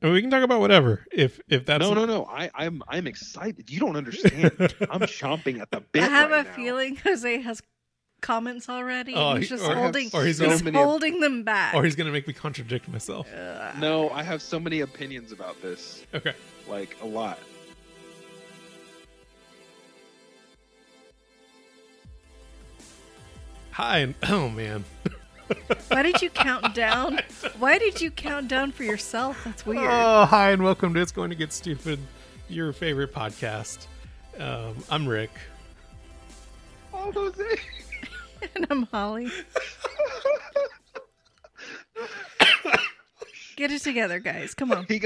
I mean, we can talk about whatever if that's no. I'm excited. You don't understand. I'm chomping at the bit. I have a feeling Jose has comments already. Oh, he's just holding them back. Or he's going to make me contradict myself. No, I have so many opinions about this. Okay, like a lot. Hi. Oh man. Why did you count down? Why did you count down for yourself? That's weird. Oh, hi, and welcome to It's Going to Get Stupid, your favorite podcast. I'm Rick. All those things. And I'm Holly. Get it together, guys. Come on. He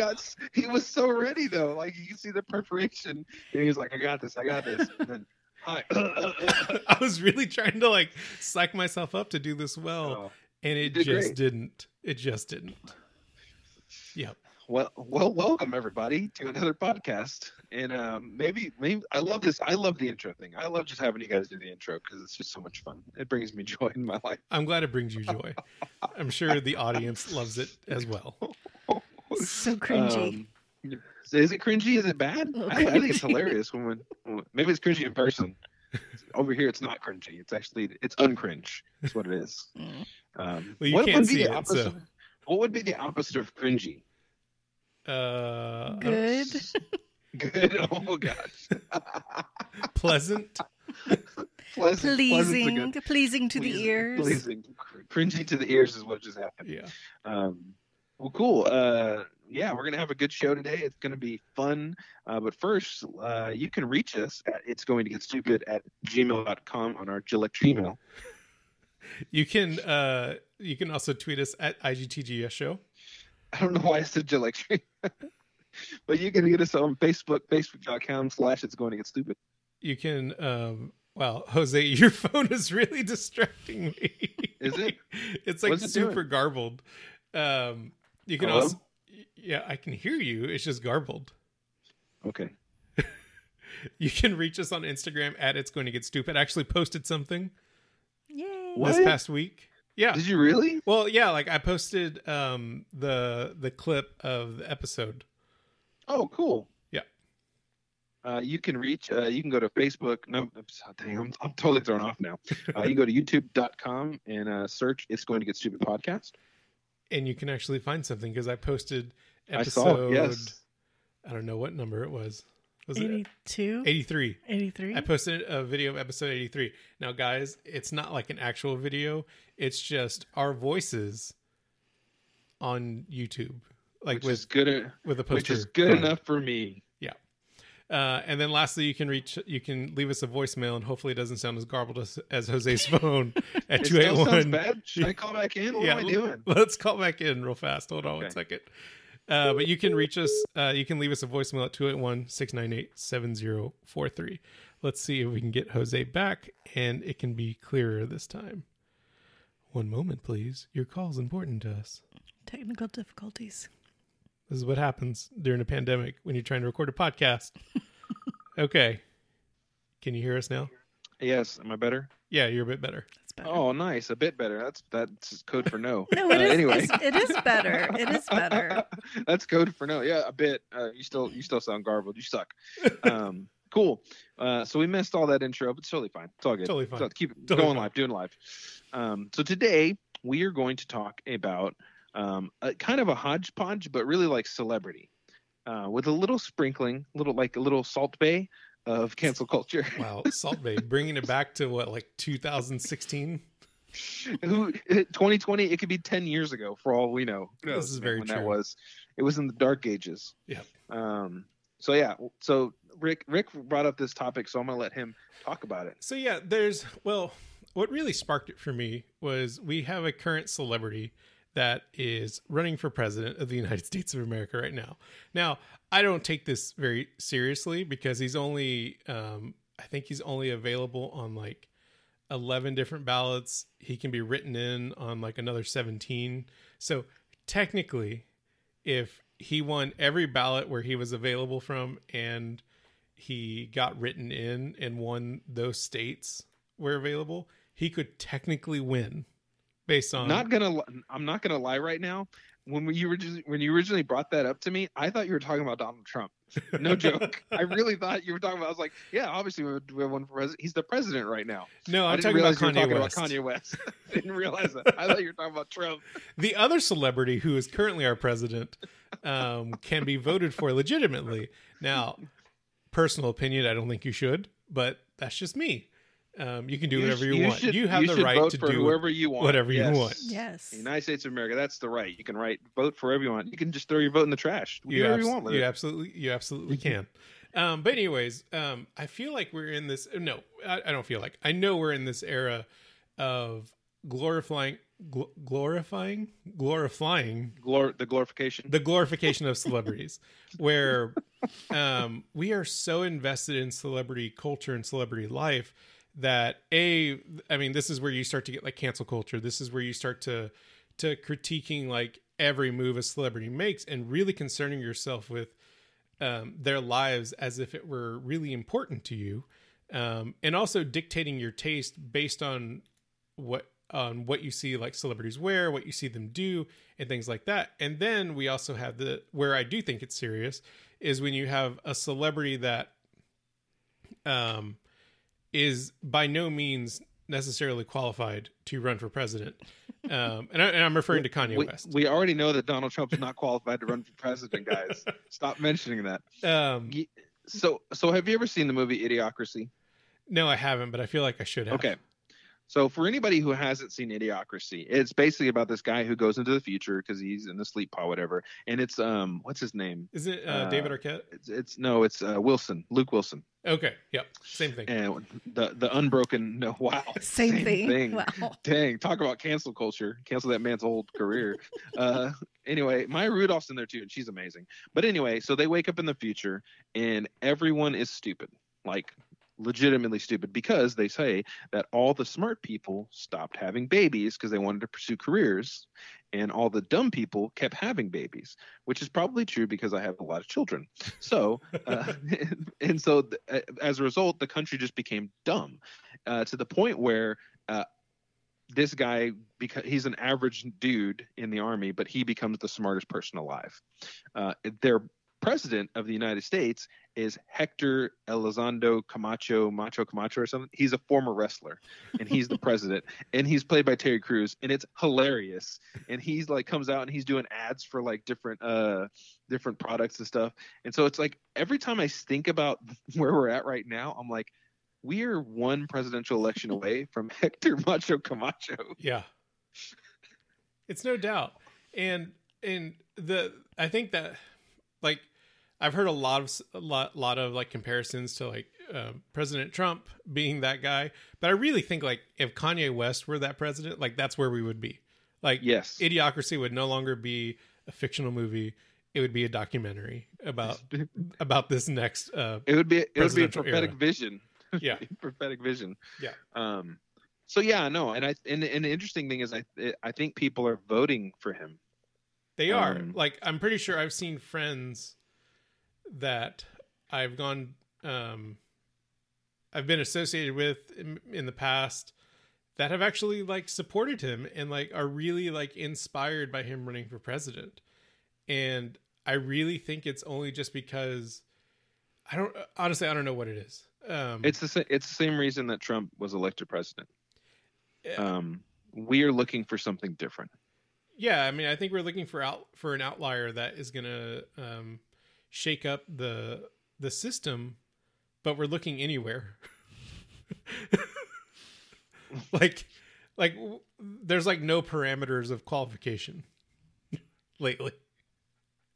was so ready, though. Like, you can see the preparation. And he was like, I got this. And then, hi. I was really trying to, like, psych myself up to do this well. And it just didn't. It just didn't. Yep. Well, welcome everybody to another podcast. And maybe I love this. I love the intro thing. I love just having you guys do the intro because it's just so much fun. It brings me joy in my life. I'm glad it brings you joy. I'm sure the audience loves it as well. So cringy. Is it cringy? Is it bad? I think it's hilarious when maybe it's cringy in person. Over here, it's not cringy. It's actually uncringe. That's what it is. Well, you can't see it. So. What would be the opposite of cringy? Good. Oh gosh. Pleasant. Pleasing to the ears. Pleasing. Cringy to the ears is what just happened. Yeah. Well, cool. Yeah, we're gonna have a good show today. It's gonna be fun. But first, you can reach us at itsgoingtogetstupid@gmail.com on our electric email. You can also tweet us at IGTGS show. I don't know why I said electric. But you can get us on Facebook, facebook.com/itsgoingtogetstupid. You can, wow, Jose, your phone is really distracting me. Is it? It's like super garbled. You can also, yeah, I can hear you. It's just garbled. Okay. You can reach us on Instagram at itsgoingtogetstupid. I actually posted something. Yay. This past week. Yeah. Did you really? Well, yeah, like I posted the clip of the episode. Oh, cool. Yeah. You can reach, you can go to Facebook. No, dang, I'm totally thrown off now. You can go to youtube.com and search It's Going to Get Stupid Podcast. And you can actually find something because I posted episode, I don't know what number it was. Was 82? It 83. 83? I posted a video of episode 83. Now, guys, it's not like an actual video. It's just our voices on YouTube. Like which is good enough for me. Yeah. And then lastly, you can leave us a voicemail, and hopefully it doesn't sound as garbled as Jose's phone at 281. Sounds bad. Should I call back in? What am I doing? Let's call back in real fast. Hold on 1 second. But you can reach us. You can leave us a voicemail at 281-698-7043. Let's see if we can get Jose back, and it can be clearer this time. One moment, please. Your call is important to us. Technical difficulties. This is what happens during a pandemic when you're trying to record a podcast. Okay. Can you hear us now? Yes. Am I better? Yeah, you're a bit better. That's better. Oh, nice. A bit better. That's code for no. No, it is. Anyway. It is better. It is better. That's code for no. Yeah, a bit. You still sound garbled. You suck. Cool. So we missed all that intro, but it's totally fine. It's all good. Totally fine. So keep it going live, doing live. So today we are going to talk about kind of a hodgepodge, but really like celebrity, with a little sprinkling, a little salt bay of cancel culture. Wow, salt bay, bringing it back to what, like 2016? 2020? It could be 10 years ago, for all we know. This is very true. It was in the dark ages. Yeah. So yeah. So Rick brought up this topic, so I'm gonna let him talk about it. So yeah, what really sparked it for me was we have a current celebrity that is running for president of the United States of America right now. Now, I don't take this very seriously because he's only, I think he's only available on like 11 different ballots. He can be written in on like another 17. So technically, if he won every ballot where he was available from and he got written in and won those states where available, he could technically win. Based on I'm not gonna lie right now. When you originally brought that up to me, I thought you were talking about Donald Trump. No joke. I really thought you were talking about. I was like, yeah, obviously we have one for president. He's the president right now. No, I'm talking about Kanye West. Didn't realize that. I thought you were talking about Trump. The other celebrity who is currently our president can be voted for legitimately. Now, personal opinion, I don't think you should, but that's just me. You can do whatever you want. You have the right to do whoever you want. Whatever you want. Yes. The United States of America, that's the right. You can vote for whoever you want. You can just throw your vote in the trash. Do whatever you want. You absolutely can. But anyways, I feel like we're in this. No, I don't feel like. I know we're in this era of glorification of celebrities, where we are so invested in celebrity culture and celebrity life. This is where you start to get like cancel culture. This is where you start to critiquing like every move a celebrity makes and really concerning yourself with their lives as if it were really important to you. And also dictating your taste based on what you see like celebrities wear, what you see them do and things like that. And then we also have where I do think it's serious is when you have a celebrity that, is by no means necessarily qualified to run for president. I'm referring to Kanye West. We already know that Donald Trump is not qualified to run for president, guys. Stop mentioning that. So have you ever seen the movie Idiocracy? No, I haven't, but I feel like I should have. Okay. So for anybody who hasn't seen Idiocracy, it's basically about this guy who goes into the future because he's in the sleep pod, whatever. And it's, what's his name? Is it David Arquette? It's Wilson, Luke Wilson. Okay. Yep. Same thing. And the unbroken. No, wow. Same thing. Wow. Dang. Talk about cancel culture. Cancel that man's whole career. Anyway, Maya Rudolph's in there too, and she's amazing. But anyway, so they wake up in the future and everyone is stupid. Like, legitimately stupid, because they say that all the smart people stopped having babies because they wanted to pursue careers, and all the dumb people kept having babies, which is probably true because I have a lot of children. So, as a result, the country just became dumb to the point where this guy, because he's an average dude in the army, but he becomes the smartest person alive. They're president of the United States is Hector Elizondo Camacho or something. He's a former wrestler and he's the president and he's played by Terry Crews and it's hilarious. And he's like comes out and he's doing ads for like different products and stuff. And so it's like every time I think about where we're at right now, I'm like, we're one presidential election away from Hector Macho Camacho. Yeah. It's no doubt. And I think that like I've heard a lot of like comparisons to like President Trump being that guy, but I really think like if Kanye West were that president, like that's where we would be. Like, yes, Idiocracy would no longer be a fictional movie; it would be a documentary about this next. It would be a prophetic era. Vision. Yeah, prophetic vision. Yeah. So yeah, no, and the interesting thing is, I think people are voting for him. They are. Like, I'm pretty sure I've seen friends that I've gone, I've been associated with in the past that have actually like supported him and like are really like inspired by him running for president. And I really think it's only just because I don't know what it is. It's the same reason that Trump was elected president. We are looking for something different. Yeah, I mean, I think we're looking for an outlier that is going to shake up the system, but we're looking anywhere. like there's like no parameters of qualification lately.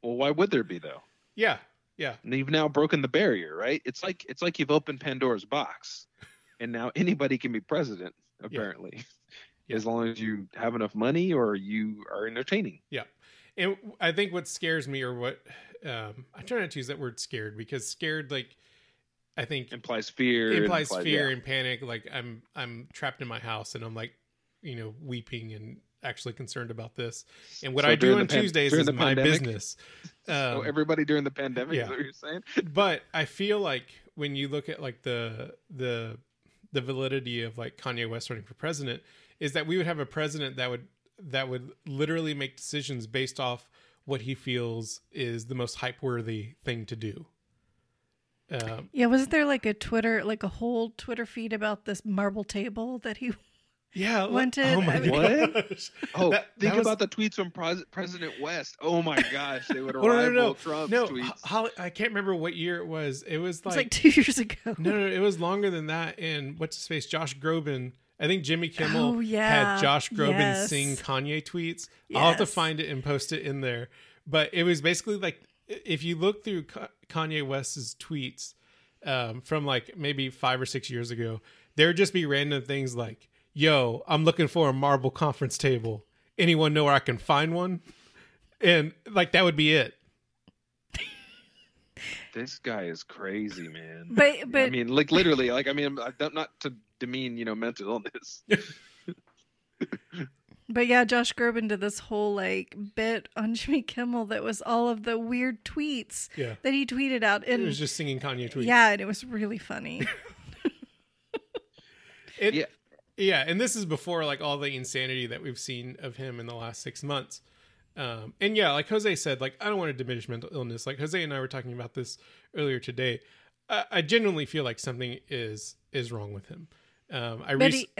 Well, why would there be though? Yeah. And you've now broken the barrier, right? It's like you've opened Pandora's box, and now anybody can be president, apparently. Yeah. As long as you have enough money or you are entertaining. Yeah. And I think what scares me or what, I try not to use that word scared because scared, like I think implies fear and panic. Like I'm trapped in my house and I'm like, you know, weeping and actually concerned about this. And what I do on Tuesdays is my business. So everybody during the pandemic is what you're saying. But I feel like when you look at like the validity of like Kanye West running for president, is that we would have a president that would that would literally make decisions based off what he feels is the most hype-worthy thing to do. Yeah, wasn't there like a Twitter, like a whole Twitter feed about this marble table that he wanted? Oh my gosh! Oh, think about the tweets from President West. Oh my gosh, they would rival Trump's tweets. Holly, I can't remember what year it was. It was like 2 years ago. No, it was longer than that. And what's his face, Josh Groban. I think Jimmy Kimmel had Josh Groban sing Kanye tweets. Yes. I'll have to find it and post it in there. But it was basically like, if you look through Kanye West's tweets from like maybe 5 or 6 years ago, there would just be random things like, yo, I'm looking for a marble conference table. Anyone know where I can find one? And like, that would be it. This guy is crazy, man. But I mean, like literally, like, I mean, not to demean, you know, mental illness. But yeah, Josh Groban did this whole like bit on Jimmy Kimmel that was all of the weird tweets that he tweeted out. And it was just singing Kanye tweets. Yeah, and it was really funny. Yeah, and this is before like all the insanity that we've seen of him in the last 6 months. And yeah, like Jose said, like, I don't want to diminish mental illness. Like Jose and I were talking about this earlier today. I genuinely feel like something is wrong with him. I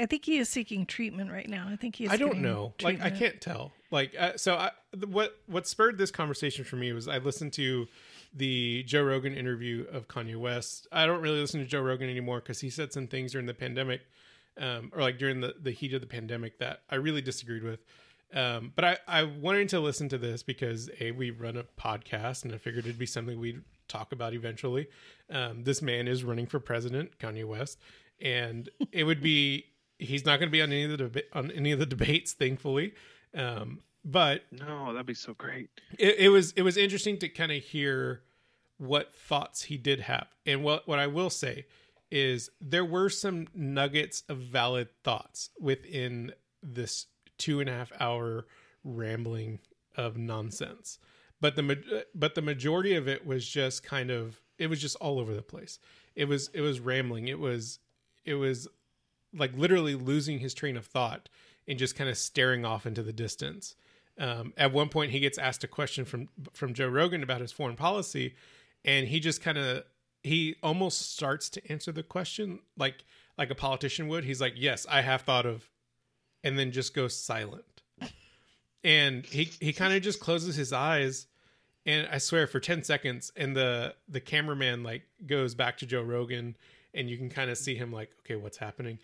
think he is seeking treatment right now. I don't know. Treatment. Like, I can't tell. Like, what spurred this conversation for me was I listened to the Joe Rogan interview of Kanye West. I don't really listen to Joe Rogan anymore because he said some things during the pandemic, or like during the heat of the pandemic that I really disagreed with. But I wanted to listen to this because we run a podcast and I figured it'd be something we'd talk about eventually. This man is running for president, Kanye West, and it would be, he's not going to be on any of the debates, thankfully. But no, that'd be so great. It was interesting to kind of hear what thoughts he did have. And what I will say is there were some nuggets of valid thoughts within this 2.5 hour rambling of nonsense. But the majority of it was just kind of, it was just all over the place. It was rambling. It was like literally losing his train of thought and just kind of staring off into the distance. At one point he gets asked a question from Joe Rogan about his foreign policy. And he just kind of, he almost starts to answer the question like a politician would. He's like, yes, I have thought of, and then just goes silent. And he kind of just closes his eyes, and I swear for 10 seconds, and the cameraman like goes back to Joe Rogan, and you can kind of see him like, okay, what's happening?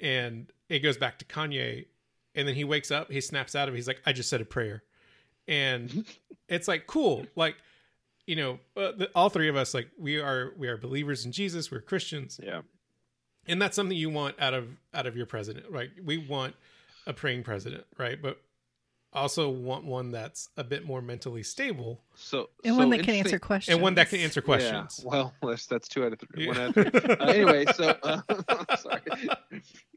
And it goes back to Kanye, and then he wakes up, he snaps out of it, he's like, I just said a prayer. And it's like, cool. Like, you know, all three of us, like we are believers in Jesus, we're Christians. Yeah. And that's something you want out of your president, right? We want a praying president, right? But also want one that's a bit more mentally stable. So one that can answer questions. And one that can answer questions. Yeah. Well, that's two out of three. Yeah. One out of three. Anyway, so I'm sorry.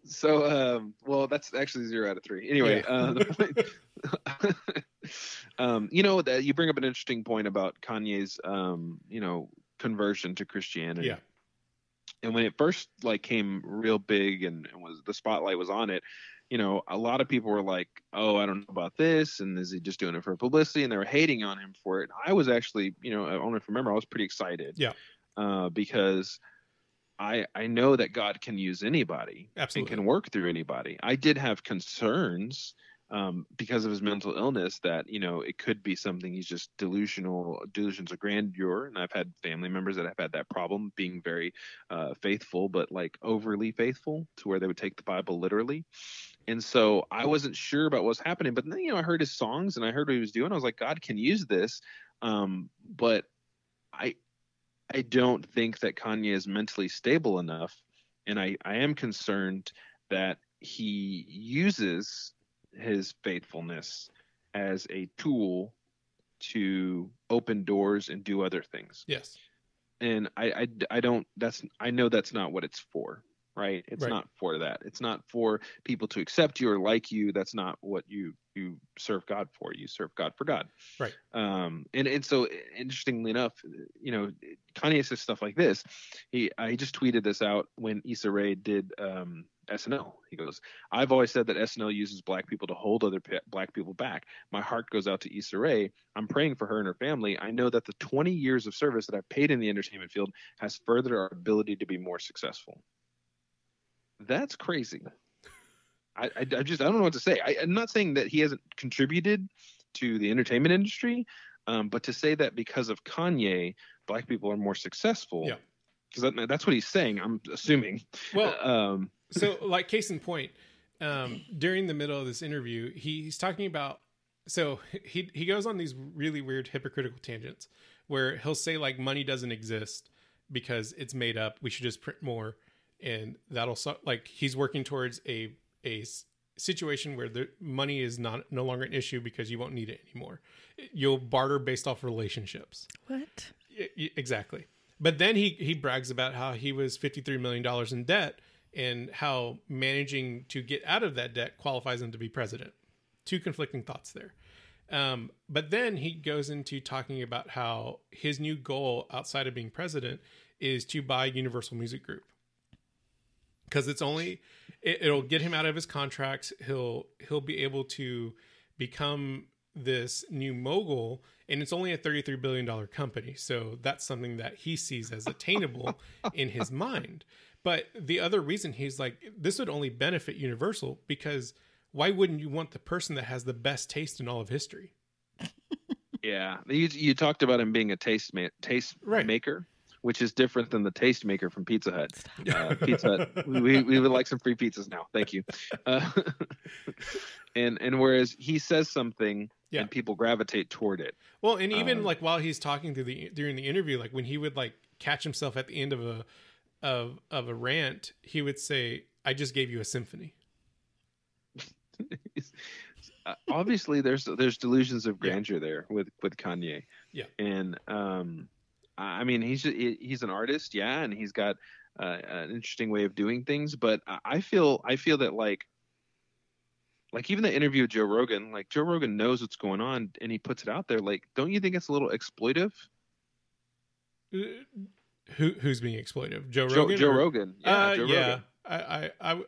So well, that's actually 0 out of 3. Anyway, yeah. The point, you know, that you bring up an interesting point about Kanye's you know, conversion to Christianity. Yeah. And when it first like came real big and was the spotlight was on it, you know, a lot of people were like, oh, I don't know about this. And is he just doing it for publicity? And they were hating on him for it. I was actually, you know, I don't know if you remember, I was pretty excited. Yeah. Because I know that God can use anybody. Absolutely. And can work through anybody. I did have concerns because of his mental illness that, you know, it could be something he's just delusions of grandeur. And I've had family members that have had that problem, being very faithful, but like overly faithful to where they would take the Bible literally. And so I wasn't sure about what was happening, but then, you know, I heard his songs and I heard what he was doing. I was like, God can use this. But I don't think that Kanye is mentally stable enough. And I am concerned that he uses his faithfulness as a tool to open doors and do other things. Yes. And I don't, I know that's not what it's for. Right. It's right. Not for that. It's not for people to accept you or like you. That's not what you serve God for. You serve God for God. Right. And so interestingly enough, you know, Kanye says stuff like this. I just tweeted this out when Issa Rae did SNL. He goes, I've always said that SNL uses black people to hold other black people back. My heart goes out to Issa Rae. I'm praying for her and her family. I know that the 20 years of service that I've paid in the entertainment field has furthered our ability to be more successful. That's crazy. I don't know what to say. I'm not saying that he hasn't contributed to the entertainment industry, but to say that because of Kanye, black people are more successful. Yeah. Because that's what he's saying, I'm assuming. Well, so like case in point, during the middle of this interview, he's talking about, so he goes on these really weird hypocritical tangents where he'll say like money doesn't exist because it's made up. We should just print more. And that'll suck. Like he's working towards a situation where the money is no longer an issue because you won't need it anymore. You'll barter based off relationships. What? Exactly. But then he brags about how he was $53 million in debt and how managing to get out of that debt qualifies him to be president. Two conflicting thoughts there. But then he goes into talking about how his new goal outside of being president is to buy Universal Music Group. Because it'll get him out of his contracts. He'll be able to become this new mogul, and it's only a $33 billion company. So that's something that he sees as attainable in his mind. But the other reason he's like, this would only benefit Universal, because why wouldn't you want the person that has the best taste in all of history? Yeah. You talked about him being a taste maker, which is different than the taste maker from Pizza Hut. Pizza Hut, we would like some free pizzas now. Thank you. And whereas he says something, yeah, and people gravitate toward it. Well, and even like while he's talking during the interview, like when he would like catch himself at the end of a rant, he would say, "I just gave you a symphony." Obviously, there's delusions of grandeur, yeah, there with Kanye. Yeah, and I mean he's an artist, yeah, and he's got an interesting way of doing things. But I feel that like even the interview with Joe Rogan, like Joe Rogan knows what's going on and he puts it out there. Like, don't you think it's a little exploitive? Who's being exploitive? Joe Rogan? Joe Rogan. Yeah. Joe Rogan.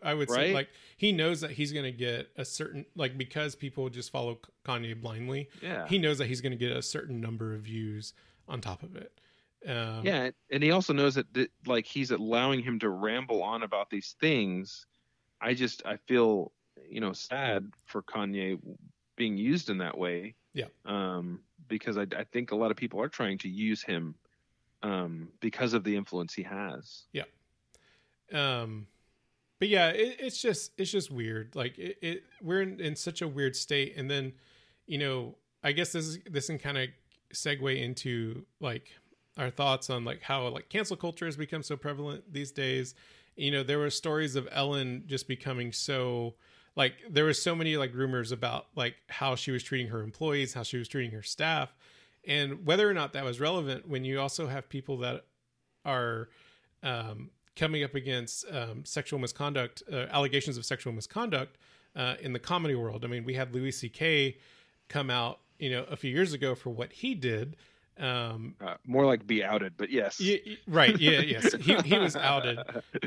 I would say, like, he knows that he's going to get a certain, like, because people just follow Kanye blindly. Yeah. He knows that he's going to get a certain number of views on top of it. Yeah. And he also knows that like he's allowing him to ramble on about these things. I feel, sad for Kanye being used in that way. Yeah. Because I think a lot of people are trying to use him because of the influence he has. Yeah. But yeah, it's just weird. Like we're in such a weird state. And then, I guess this can kind of segue into like our thoughts on like how like cancel culture has become so prevalent these days. There were stories of Ellen just becoming so, like, there were so many like rumors about like how she was treating her employees, how she was treating her staff, and whether or not that was relevant when you also have people that are coming up against sexual misconduct, allegations of sexual misconduct in the comedy world. I mean, we had Louis C.K. come out, a few years ago for what he did. More like be outed, but yes. Right. Yeah. Yes. He was outed.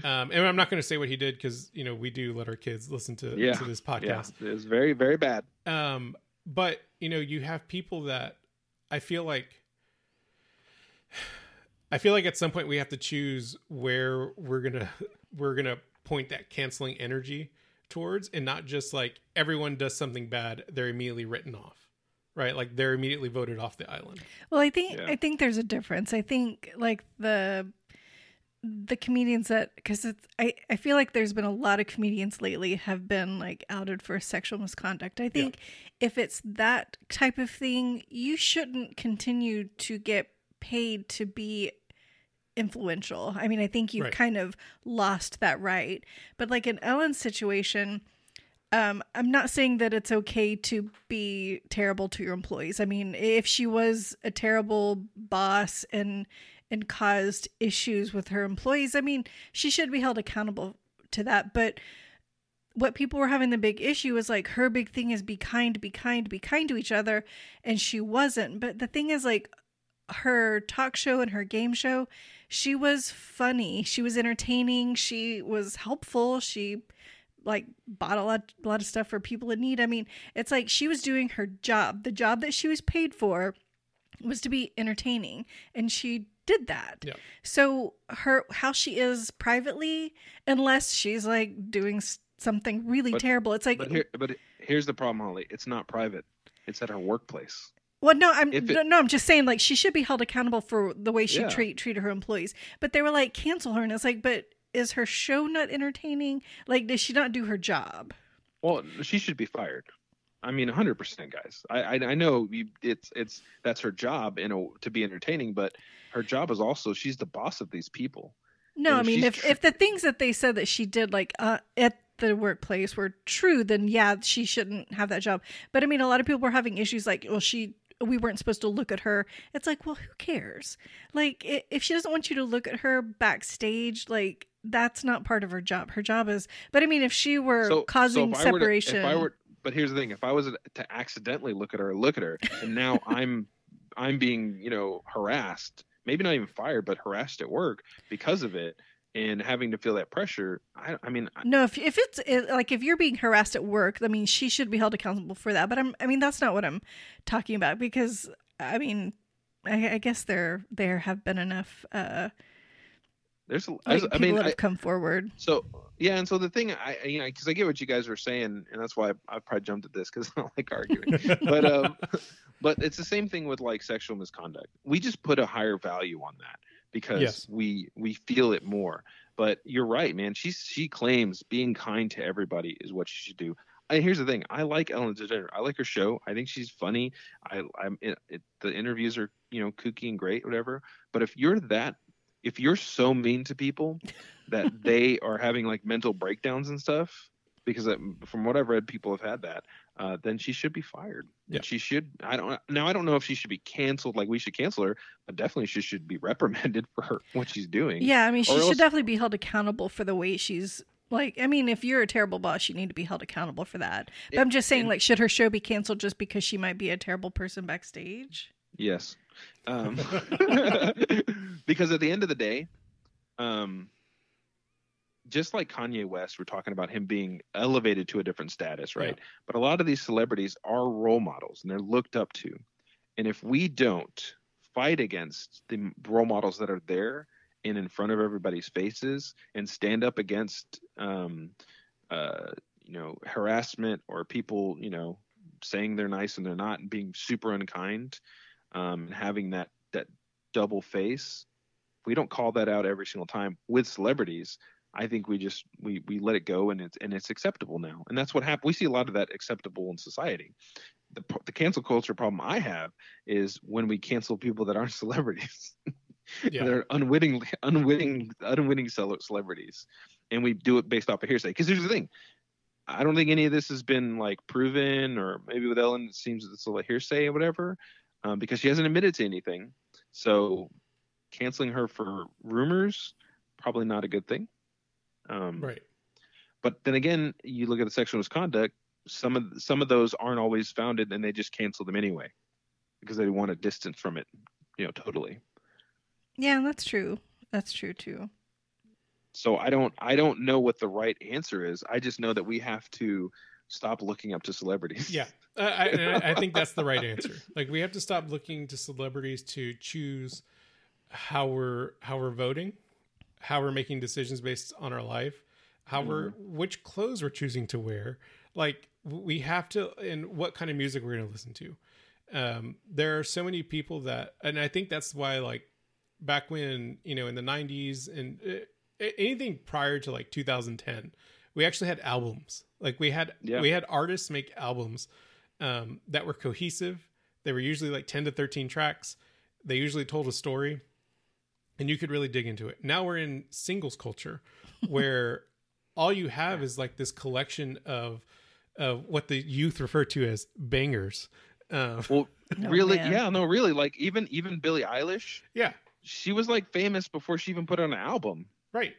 And I'm not going to say what he did, cause we do let our kids listen to this podcast. Yeah. It was very, very bad. But you have people that I feel like at some point we have to choose where we're going to point that canceling energy towards, and not just like everyone does something bad, they're immediately written off. Right, like they're immediately voted off the island. Well, I think there's a difference. I think like the comedians that, because it's I feel like there's been a lot of comedians lately have been like outed for sexual misconduct. I think if it's that type of thing, you shouldn't continue to get paid to be influential. I mean, I think you've kind of lost that right. But like in Ellen's situation, I'm not saying that it's okay to be terrible to your employees. I mean, if she was a terrible boss and caused issues with her employees, I mean, she should be held accountable to that. But what people were having the big issue is like her big thing is be kind to each other. And she wasn't. But the thing is like, her talk show and her game show, she was funny. She was entertaining. She was helpful. She like bought a lot of stuff for people in need. I mean, it's like she was doing her job. The job that she was paid for was to be entertaining, and she did that. Yeah. So how she is privately, unless she's like doing something really terrible. It's like, but here's the problem, Holly. It's not private. It's at her workplace. Well, I'm just saying, like, she should be held accountable for the way she treated her employees. But they were like, cancel her, and it's like, but is her show not entertaining? Like, does she not do her job? Well, she should be fired. I mean, 100%, guys. I know it's that's her job to be entertaining, but her job is also she's the boss of these people. No, I mean, if the things that they said that she did, like at the workplace, were true, then yeah, she shouldn't have that job. But I mean, a lot of people were having issues, like, well, we weren't supposed to look at her. It's like, well, who cares? Like, if she doesn't want you to look at her backstage, like, that's not part of her job. Her job is, but I mean, if she were causing separation. But here's the thing: if I was to accidentally look at her, and now I'm being, harassed, maybe not even fired, but harassed at work because of it, and having to feel that pressure, if it's like, if you're being harassed at work, I mean, she should be held accountable for that. But I mean, that's not what I'm talking about, because I mean, I guess there have been enough. People have come forward. So yeah, and so the thing, because I get what you guys were saying, and that's why I probably jumped at this, because I don't like arguing. But it's the same thing with like sexual misconduct. We just put a higher value on that, because we feel it more. But you're right, man. She claims being kind to everybody is what she should do. And here's the thing: I like Ellen DeGeneres. I like her show. I think she's funny. The interviews are kooky and great, whatever. But if you're so mean to people that they are having like mental breakdowns and stuff, because from what I've read, people have had that. Then she should be fired. Yeah. She should. I don't know if she should be canceled. Like, we should cancel her, but definitely she should be reprimanded for what she's doing. Yeah, I mean, she should definitely be held accountable for the way she's like. I mean, if you're a terrible boss, you need to be held accountable for that. But I'm just saying, should her show be canceled just because she might be a terrible person backstage? Yes, because at the end of the day, just like Kanye West, we're talking about him being elevated to a different status, right? Yeah. But a lot of these celebrities are role models, and they're looked up to. And if we don't fight against the role models that are there and in front of everybody's faces, and stand up against, harassment, or people, saying they're nice and they're not, and being super unkind, and having that double face, if we don't call that out every single time with celebrities, I think we let it go, and it's acceptable now. And that's what happened. We see a lot of that acceptable in society. The cancel culture problem I have is when we cancel people that aren't celebrities. Yeah. They're unwitting celebrities. And we do it based off of hearsay. Because here's the thing. I don't think any of this has been like proven, or maybe with Ellen, it seems it's a hearsay or whatever, because she hasn't admitted to anything. So canceling her for rumors, probably not a good thing. Right, but then again, you look at the sexual misconduct. Some of those aren't always founded, and they just cancel them anyway because they want a distance from it. Totally. Yeah, that's true. That's true too. So I don't know what the right answer is. I just know that we have to stop looking up to celebrities. Yeah, I think that's the right answer. Like, we have to stop looking to celebrities to choose how we're voting, how we're making decisions based on our life, which clothes we're choosing to wear. Like, we have to, and what kind of music we're going to listen to. There are so many people that, and I think that's why, like, back when, in the 90s and anything prior to like 2010, we actually had albums. Like, we had artists make albums that were cohesive. They were usually like 10 to 13 tracks. They usually told a story, and you could really dig into it. Now we're in singles culture, where all you have is like this collection of what the youth refer to as bangers. Like even Billie Eilish. Yeah. She was like famous before she even put out an album. Right.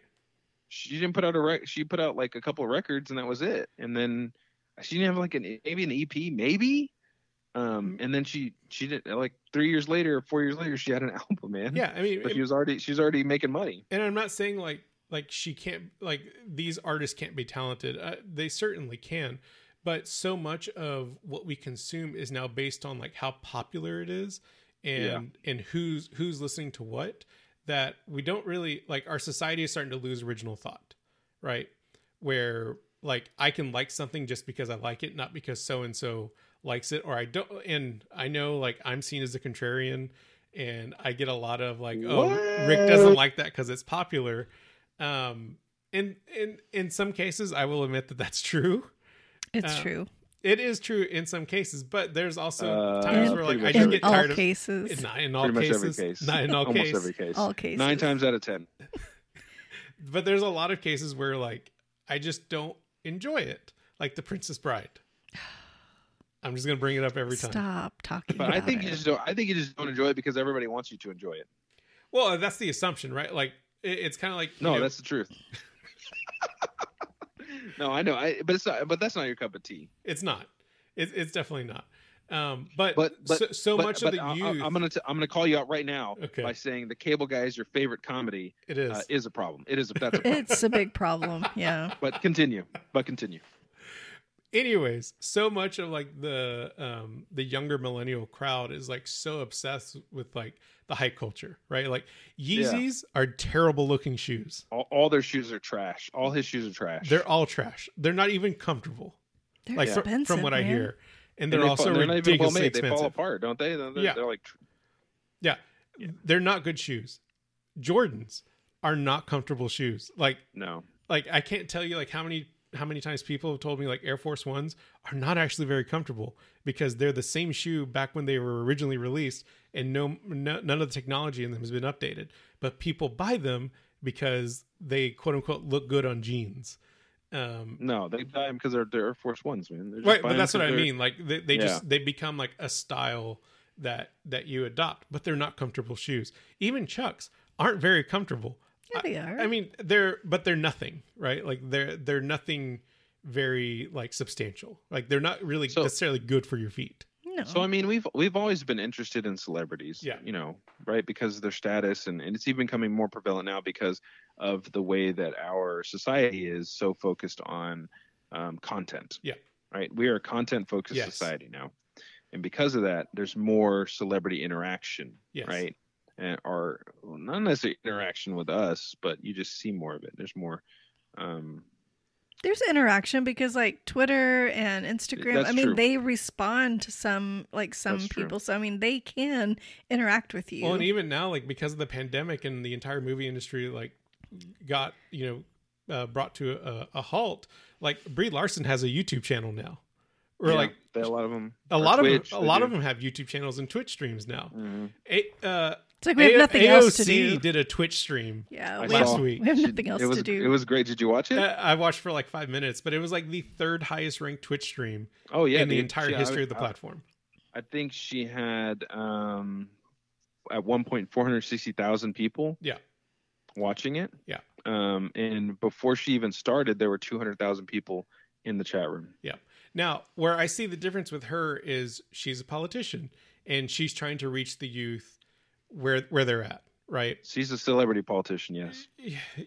She didn't put out she put out like a couple of records, and that was it. And then she didn't have like maybe an EP, maybe. And then she did, like, 3 years later, 4 years later, she had an album, man. Yeah, I mean, but she's already making money. And I'm not saying like she can't, like, these artists can't be talented. They certainly can, but so much of what we consume is now based on, like, how popular it is and who's listening to what, that we don't really, like, our society is starting to lose original thought, right? Where, like, I can like something just because I like it, not because so-and-so likes it, or I don't. And I know, like, I'm seen as a contrarian, and I get a lot of, like, oh, Rick doesn't like that because it's popular. And in some cases, I will admit that that's true. It's true. It is true in some cases, but there's also times where, like, I just get tired of cases. Not in all cases. Pretty much every case. Not in all cases. Almost every case. All cases. 9 times out of 10. But there's a lot of cases where, like, I just don't enjoy it. Like The Princess Bride. I'm just going to bring it up every time. Stop talking about it. But I think you just don't enjoy it because everybody wants you to enjoy it. Well, that's the assumption, right? Like, it's kind of like... No, that's the truth. No, I know. But it's not, but that's not your cup of tea. It's not. It's definitely not. But so much of the youth... I'm gonna call you out right now by saying The Cable Guy is your favorite comedy. It is a problem. That's a problem. It's a big problem. Yeah. But continue. Anyways, so much of, like, the younger millennial crowd is, like, so obsessed with, like, the hype culture, right? Like, Yeezys are terrible looking shoes. All their shoes are trash. All his shoes are trash. They're all trash. They're not even comfortable. They're expensive, from what I hear. And they're also ridiculously expensive. They fall apart, don't they? They're like... Yeah. They're not good shoes. Jordans are not comfortable shoes. Like, no. Like, I can't tell you, like, how many times people have told me, like, Air Force Ones are not actually very comfortable because they're the same shoe back when they were originally released, and none of the technology in them has been updated. But people buy them because they, quote unquote, look good on jeans. No, they buy them because they're Air Force Ones, man. Just right, but that's what I mean. Like, they become, like, a style that you adopt, but they're not comfortable shoes. Even Chucks aren't very comfortable. Yeah, they are. I mean, they're nothing, right? Like, they're nothing very, like, substantial. Like, they're not really necessarily good for your feet. No. So, I mean, we've always been interested in celebrities, you know, right? Because of their status, and it's even becoming more prevalent now because of the way that our society is so focused on content. Yeah. Right? We are a content-focused society now. And because of that, there's more celebrity interaction, right? And are not necessarily interaction with us, but you just see more of it. There's more. There's interaction because, like, Twitter and Instagram, I mean, they respond to some people. So, I mean, they can interact with you. Well, and even now, like, because of the pandemic and the entire movie industry, like, got, you know, brought to a halt, like, Brie Larson has a YouTube channel now. Or like a lot of them, a lot of them have YouTube channels and Twitch streams now. Mm-hmm. It's like we have nothing else to do. AOC did a Twitch stream last week. We have nothing else to do. It was great. Did you watch it? I watched for like 5 minutes, but it was like the third highest ranked Twitch stream in the entire history of the platform. I think she had at one point 460,000 people watching it. Yeah. And before she even started, there were 200,000 people in the chat room. Yeah. Now, where I see the difference with her is she's a politician and she's trying to reach the youth where they're at, right? She's a celebrity politician, yes.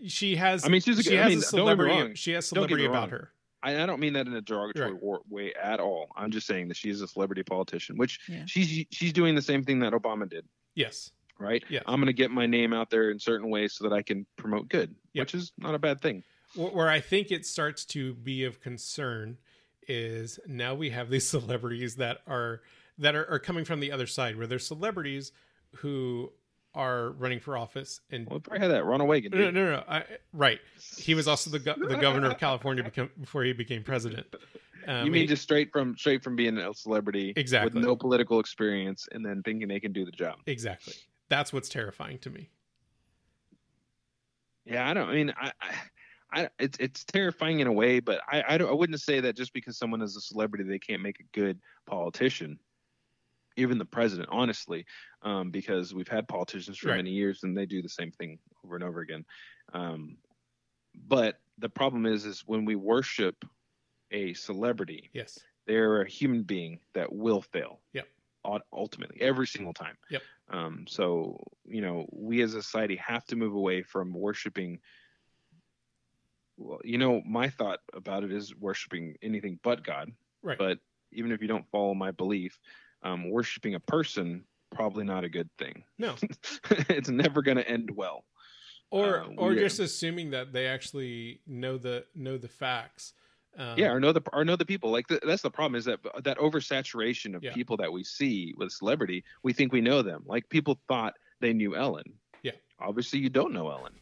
She has. I mean, she has a celebrity. She has celebrity about her. I don't mean that in a derogatory way at all. I'm just saying that she's a celebrity politician, which she's doing the same thing that Obama did. Yes. Right. Yes. I'm going to get my name out there in certain ways so that I can promote good, which is not a bad thing. Where I think it starts to be of concern is now we have these celebrities that are coming from the other side, where there's celebrities who are running for office. And we probably had that Ronald Reagan. No. Right. He was also the governor of California before he became president. You mean just straight from being a celebrity, exactly, with no political experience, and then thinking they can do the job. Exactly. That's what's terrifying to me. Yeah, it's terrifying in a way, but I wouldn't say that just because someone is a celebrity they can't make a good politician, even the president, honestly, because we've had politicians for many years and they do the same thing over and over again. But the problem is when we worship a celebrity, They're a human being that will fail. Yep. Ultimately, every single time. Yep. So, you know, we as a society have to move away from worshiping. Well, you know, my thought about it is worshiping anything but God. Right. But even if you don't follow my belief, worshiping a person, probably not a good thing. No, it's never going to end well. Or just assuming that they actually know the facts. Or know the people. Like that's the problem, is that oversaturation of people that we see with celebrity, we think we know them. Like people thought they knew Ellen. Yeah. Obviously you don't know Ellen.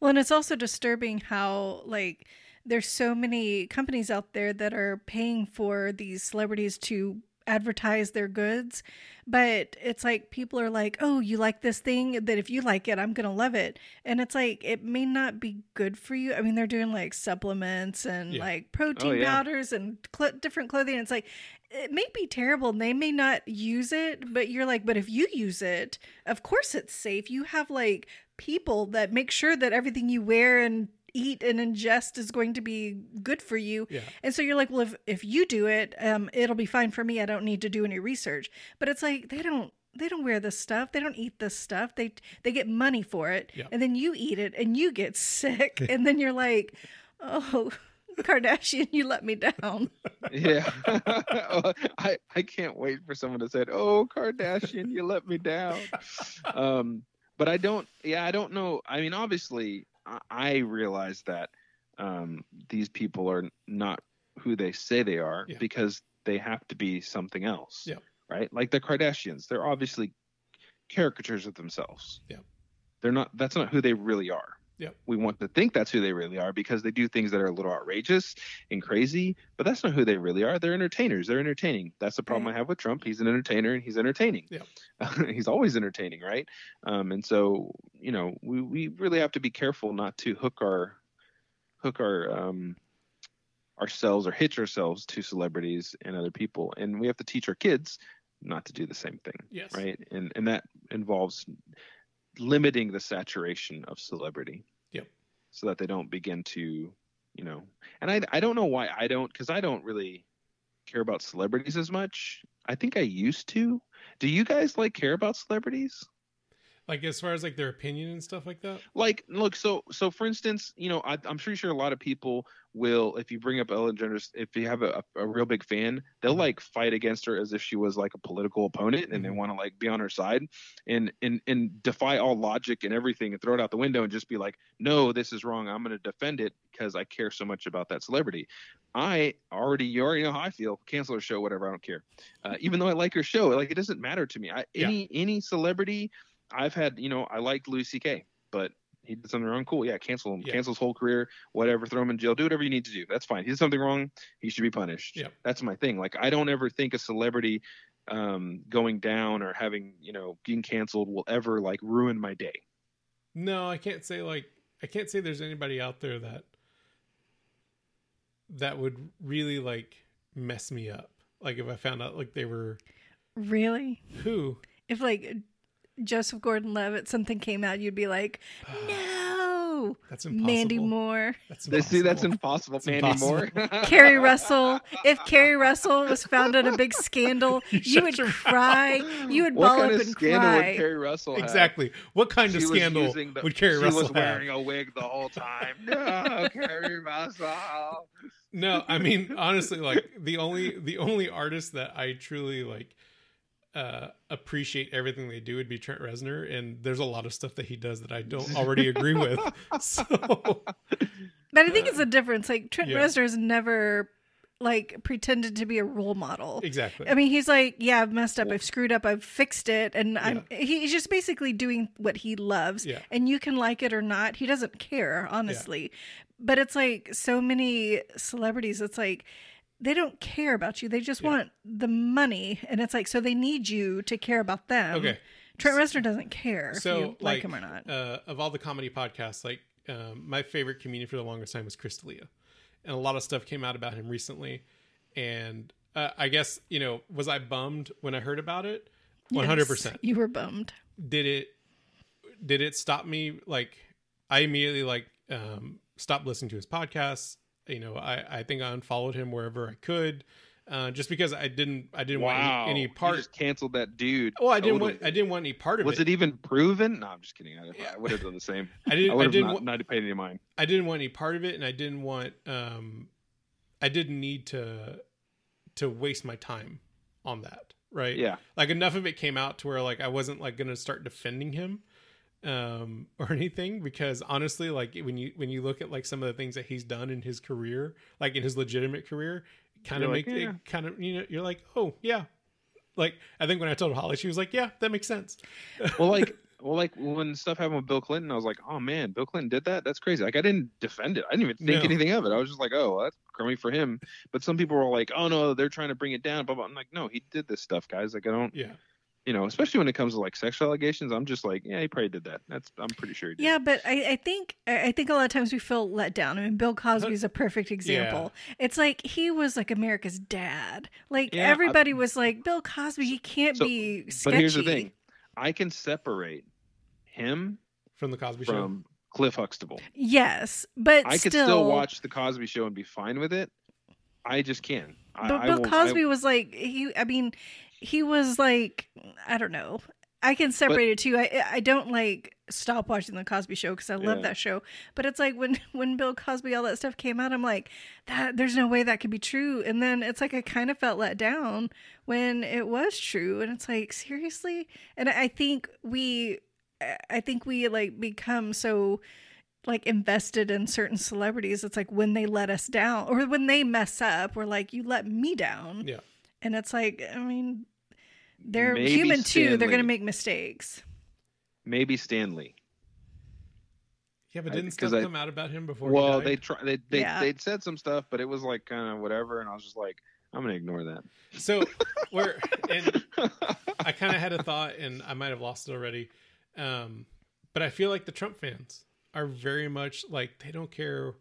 Well, and it's also disturbing how, like, there's so many companies out there that are paying for these celebrities to advertise their goods, but it's like people are like, oh, you like this thing, that if you like it, I'm gonna love it. And it's like, it may not be good for you. I mean, they're doing like supplements and like protein powders and different clothing, and it's like, it may be terrible and they may not use it, but you're like, but if you use it, of course it's safe. You have like people that make sure that everything you wear and eat and ingest is going to be good for you. Yeah. And so you're like, well, if you do it, it'll be fine for me. I don't need to do any research. But it's like, they don't wear this stuff. They don't eat this stuff. They get money for it. Yeah. And then you eat it and you get sick. And then you're like, oh, Kardashian, you let me down. Yeah. I can't wait for someone to say, oh, Kardashian, you let me down. But I don't know. I mean, obviously, I realize that these people are not who they say they are because they have to be something else, right? Like the Kardashians, they're obviously caricatures of themselves. Yeah, they're not. That's not who they really are. Yeah, we want to think that's who they really are because they do things that are a little outrageous and crazy, but that's not who they really are. They're entertainers. They're entertaining. That's the problem I have with Trump. He's an entertainer and he's entertaining. Yeah, he's always entertaining, right? And so, you know, we really have to be careful not to hook ourselves or hitch ourselves to celebrities and other people, and we have to teach our kids not to do the same thing. Yes, right, and that involves limiting the saturation of celebrity. Yep. So that they don't begin to, you know, and I don't know why I don't, because I don't really care about celebrities as much. I think I used to. Do you guys like care about celebrities? Like as far as like their opinion and stuff like that? Like, look, so for instance, you know, I'm pretty sure a lot of people will, if you bring up Ellen DeGeneres, if you have a real big fan, they'll like fight against her as if she was like a political opponent, and they want to like be on her side and defy all logic and everything and throw it out the window and just be like, no, this is wrong. I'm going to defend it because I care so much about that celebrity. You already know how I feel. Cancel her show, whatever. I don't care. Even though I like her show, like it doesn't matter to me. Any celebrity. I've had, you know, I liked Louis C.K., but he did something wrong. Cool. Yeah. Cancel him. Yeah. Cancel his whole career, whatever. Throw him in jail. Do whatever you need to do. That's fine. He did something wrong. He should be punished. Yeah. That's my thing. Like, I don't ever think a celebrity going down or having, you know, being canceled will ever like ruin my day. No, I can't say there's anybody out there that would really like mess me up. Like if I found out like they were really who, if like Joseph Gordon-Levitt, something came out, you'd be like, no, that's impossible. Mandy Moore. That's impossible. See, that's impossible. That's Mandy impossible. Moore. Carrie Russell. If Carrie Russell was found in a big scandal, you would cry. Mouth. You would what ball kind up of and cry. Would Carrie Russell exactly. What kind she of scandal would Carrie Russell have? She was wearing a wig the whole time. No, Carrie Russell. No, I mean, honestly, like the only artist that I truly like appreciate everything they do would be Trent Reznor, and there's a lot of stuff that he does that I don't already agree with. So, but I think it's a difference. Like Trent Reznor has never like pretended to be a role model. Exactly. I mean, he's like, yeah, I've messed up, I've screwed up, I've fixed it, and he's just basically doing what he loves, and you can like it or not. He doesn't care, honestly. Yeah. But it's like so many celebrities, it's like, they don't care about you. They just want the money. And it's like, so they need you to care about them. Okay. Trent Reznor doesn't care if you like him or not. Of all the comedy podcasts, like my favorite comedian for the longest time was Chris D'Elia. And a lot of stuff came out about him recently. And I guess, you know, was I bummed when I heard about it? 100%. Yes, you were bummed. Did it stop me? Like I immediately like stopped listening to his podcasts. you know, I think I unfollowed him wherever I could, just because I didn't want any part. You just canceled that dude. Well, I didn't want any part of it. Was it even proven? No, I'm just kidding. I would have done the same. I didn't paid any of mine. I didn't want any part of it, and I didn't want. I didn't need to waste my time on that. Right. Yeah. Like enough of it came out to where like I wasn't like going to start defending him or anything, because honestly, like when you look at like some of the things that he's done in his career, like in his legitimate career, kind of like, yeah. It kind of, you know, you're like, oh yeah. Like I think when I told Holly, she was like, yeah, that makes sense. Well, like when stuff happened with Bill Clinton, I was like, oh man, Bill Clinton did that? That's crazy. Like I didn't defend it. I didn't even think anything of it. I was just like, oh, well, that's crummy for him. But some people were like, oh no, they're trying to bring it down. But I'm like, no, he did this stuff, guys. Like I don't, you know, especially when it comes to like sexual allegations, I'm just like, yeah, he probably did that. I'm pretty sure he did. Yeah, but I think a lot of times we feel let down. I mean, Bill Cosby is a perfect example. Yeah. It's like he was like America's dad. Like everybody was like, Bill Cosby, he can't be sketchy. But here's the thing. I can separate him from the Cosby Show, Cliff Huxtable. Yes, but I could still watch the Cosby Show and be fine with it. I just can't. But Bill Cosby was like he. I mean, he was like I don't know. I can separate it too. I don't like stop watching the Cosby Show because I love that show. But it's like when Bill Cosby all that stuff came out, I'm like that. There's no way that could be true. And then it's like I kind of felt let down when it was true. And it's like seriously. And I think we like become so like invested in certain celebrities. It's like when they let us down or when they mess up, we're like you let me down. Yeah. And it's like I mean. They're maybe human Stanley. Too. They're going to make mistakes. Maybe Stanley. Yeah, but didn't stuff come out about him before? Well, they tried. They'd said some stuff, but it was like kind of whatever. And I was just like, I'm going to ignore that. So, and I kind of had a thought, and I might have lost it already. But I feel like the Trump fans are very much like they don't care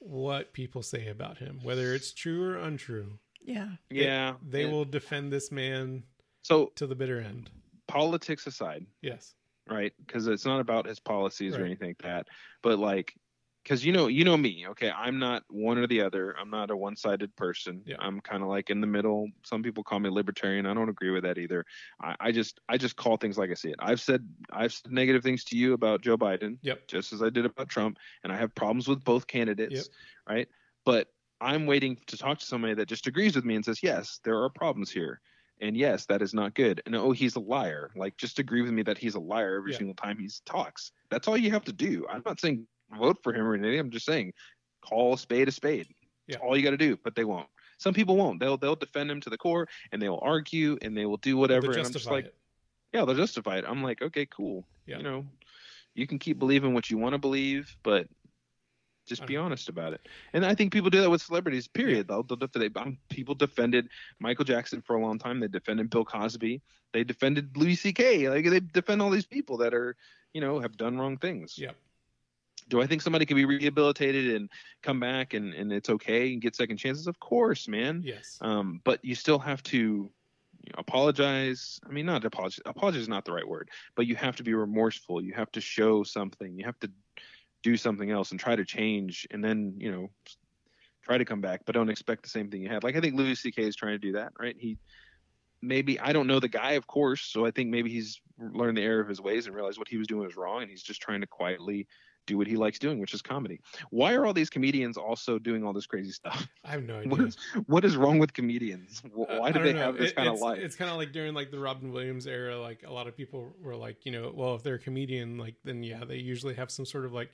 what people say about him, whether it's true or untrue. Yeah, yeah. They will defend this man. So to the bitter end, politics aside, yes, right, because it's not about his policies or anything like that, but like, because you know me, okay, I'm not one or the other. I'm not a one-sided person. Yeah. I'm kind of like in the middle. Some people call me libertarian. I don't agree with that either. I just call things like I see it. I've said negative things to you about Joe Biden, yep, just as I did about Trump, and I have problems with both candidates, yep, right? But I'm waiting to talk to somebody that just agrees with me and says, yes, there are problems here. And yes, that is not good. And oh, he's a liar. Like, just agree with me that he's a liar every single time he talks. That's all you have to do. I'm not saying vote for him or anything. I'm just saying call a spade a spade. That's all you got to do. But they won't. Some people won't. They'll defend him to the core, and they will argue, and they will do whatever. And I'm just like, they'll justify it. I'm like, okay, cool. Yeah. You know, you can keep believing what you want to believe, but just be honest about it. And I think people do that with celebrities, period. Yeah. People defended Michael Jackson for a long time. They defended Bill Cosby. They defended Louis C.K. Like, they defend all these people that are, you know, have done wrong things. Yeah. Do I think somebody can be rehabilitated and come back and it's okay and get second chances? Of course, man. Yes. But you still have to, you know, apologize. I mean, not apologize. Apologize is not the right word. But you have to be remorseful. You have to show something. You have to do something else and try to change, and then, you know, try to come back, but don't expect the same thing you had. Like, I think Louis C.K. is trying to do that, right? He maybe, I don't know the guy, of course, so I think maybe he's learned the error of his ways and realized what he was doing was wrong, and he's just trying to quietly do what he likes doing, which is comedy. Why are all these comedians also doing all this crazy stuff? I have no idea. What is wrong with comedians? Why do they have this kind of life? It's kind of like during like the Robin Williams era, like a lot of people were like, you know, well, if they're a comedian, like then they usually have some sort of like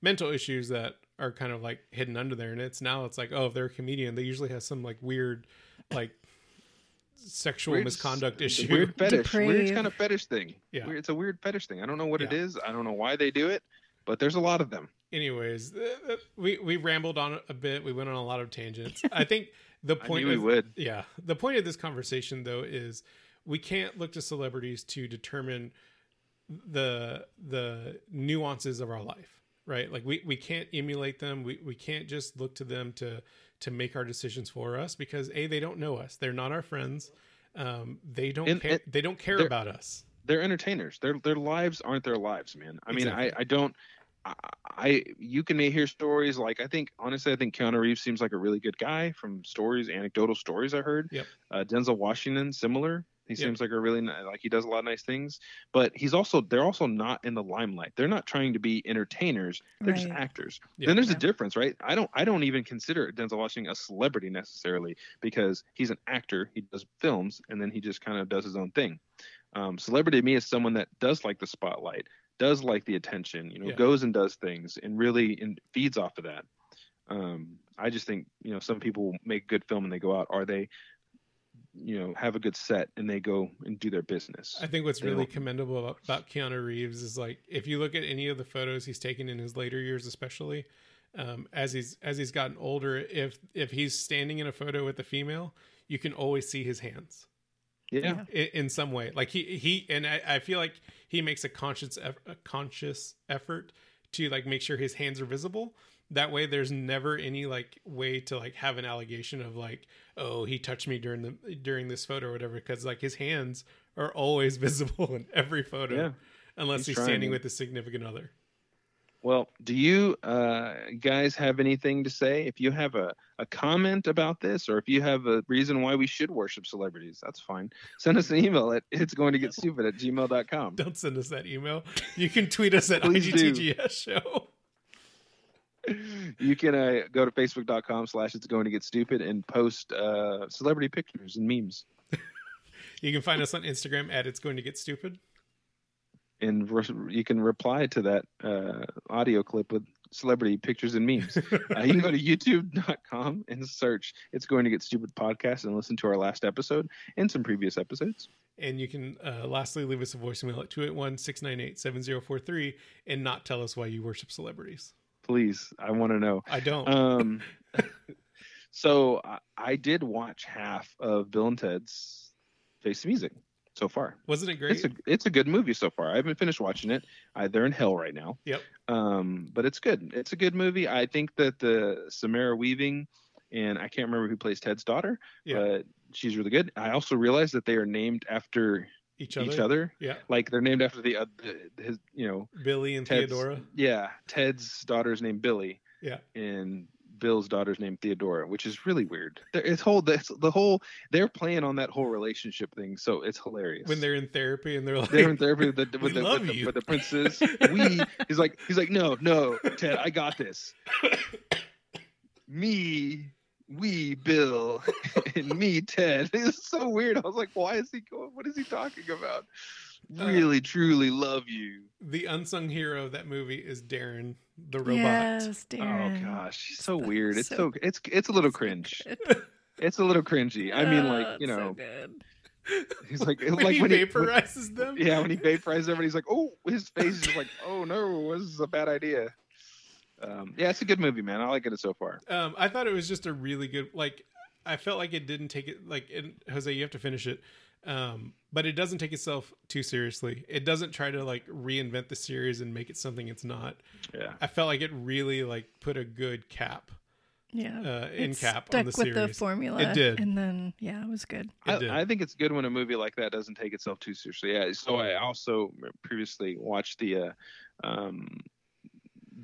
mental issues that are kind of like hidden under there. And it's like, oh, if they're a comedian, they usually have some like weird, like sexual misconduct issue. Weird fetish. Depraved. Weird kind of fetish thing. Yeah. It's a weird fetish thing. I don't know what it is. I don't know why they do it. But there's a lot of them. Anyways, we rambled on a bit. We went on a lot of tangents. I think the point the point of this conversation though is we can't look to celebrities to determine the nuances of our life, right? Like we can't emulate them. We can't just look to them to make our decisions for us because they don't know us. They're not our friends. They don't care about us. They're entertainers. Their lives aren't their lives, man. I mean, exactly. I don't you can hear stories like, I think Keanu Reeves seems like a really good guy from anecdotal stories I heard. Yep. Denzel Washington, similar. He seems like a really he does a lot of nice things, but they're also not in the limelight. They're not trying to be entertainers. They're just actors. Yep. Then there's a difference, right? I don't even consider Denzel Washington a celebrity necessarily because he's an actor. He does films and then he just kind of does his own thing. Celebrity to me is someone that does like the spotlight, does like the attention, goes and does things and really feeds off of that. I just think, some people make good film and they go out. Are they, have a good set and they go and do their business. I think what's really commendable about Keanu Reeves is if you look at any of the photos he's taken in his later years, especially as he's gotten older, if he's standing in a photo with a female, you can always see his hands. Yeah. In some way, I feel like he makes a conscious effort to make sure his hands are visible. That way, there's never any way to have an allegation of oh, he touched me during this photo or whatever, because his hands are always visible in every photo, unless he's standing with a significant other. Well, do you guys have anything to say? If you have a comment about this, or if you have a reason why we should worship celebrities, that's fine. Send us an email at itsgoingtogetstupid@gmail.com. Don't send us that email. You can tweet us at IGTGS show. You can go to facebook.com/itsgoingtogetstupid and post celebrity pictures and memes. You can find us on Instagram at itsgoingtogetstupid. And you can reply to that audio clip with celebrity pictures and memes. You can go to youtube.com and search It's Going to Get Stupid podcast and listen to our last episode and some previous episodes. And you can lastly leave us a voicemail at 281-698-7043 and not tell us why you worship celebrities. Please. I want to know. I don't. So I did watch half of Bill and Ted's Face the Music so far. Wasn't it great? It's a good movie so far. I haven't finished watching it. They're in hell right now. Yep. But it's good. It's a good movie. I think that the Samara Weaving, and I can't remember who plays Ted's daughter, but she's really good. I also realized that they are named after each other. Yeah. They're named after the Billy and Theodora. Yeah. Ted's daughter's named Billy. Yeah. And Bill's daughter's named Theodora, which is really weird. They're playing on that whole relationship thing, so it's hilarious. When they're in therapy and they're in therapy with the princess. He's like, no, Ted, I got this. We Bill and me Ted. It's so weird. I was like, what is he talking about? Really, truly love you. The unsung hero of that movie is Darren the robot. Yes, Darren. Oh gosh, she's so weird. It's a little cringe. Good. It's a little cringy. I mean, So good. He's like when he vaporizes them. Yeah, when he vaporizes everybody, he's like, oh, his face is just like, oh no, this is a bad idea. It's a good movie, man. I like it so far. I thought it was just a really good, I felt like it didn't take it, Jose, you have to finish it. But it doesn't take itself too seriously. It doesn't try to reinvent the series and make it something it's not. Yeah. I felt like it really put a good cap. Yeah. Stuck on the series. With the formula. It did. And then, it was good. I think it's good when a movie like that doesn't take itself too seriously. Yeah. So I also previously watched the,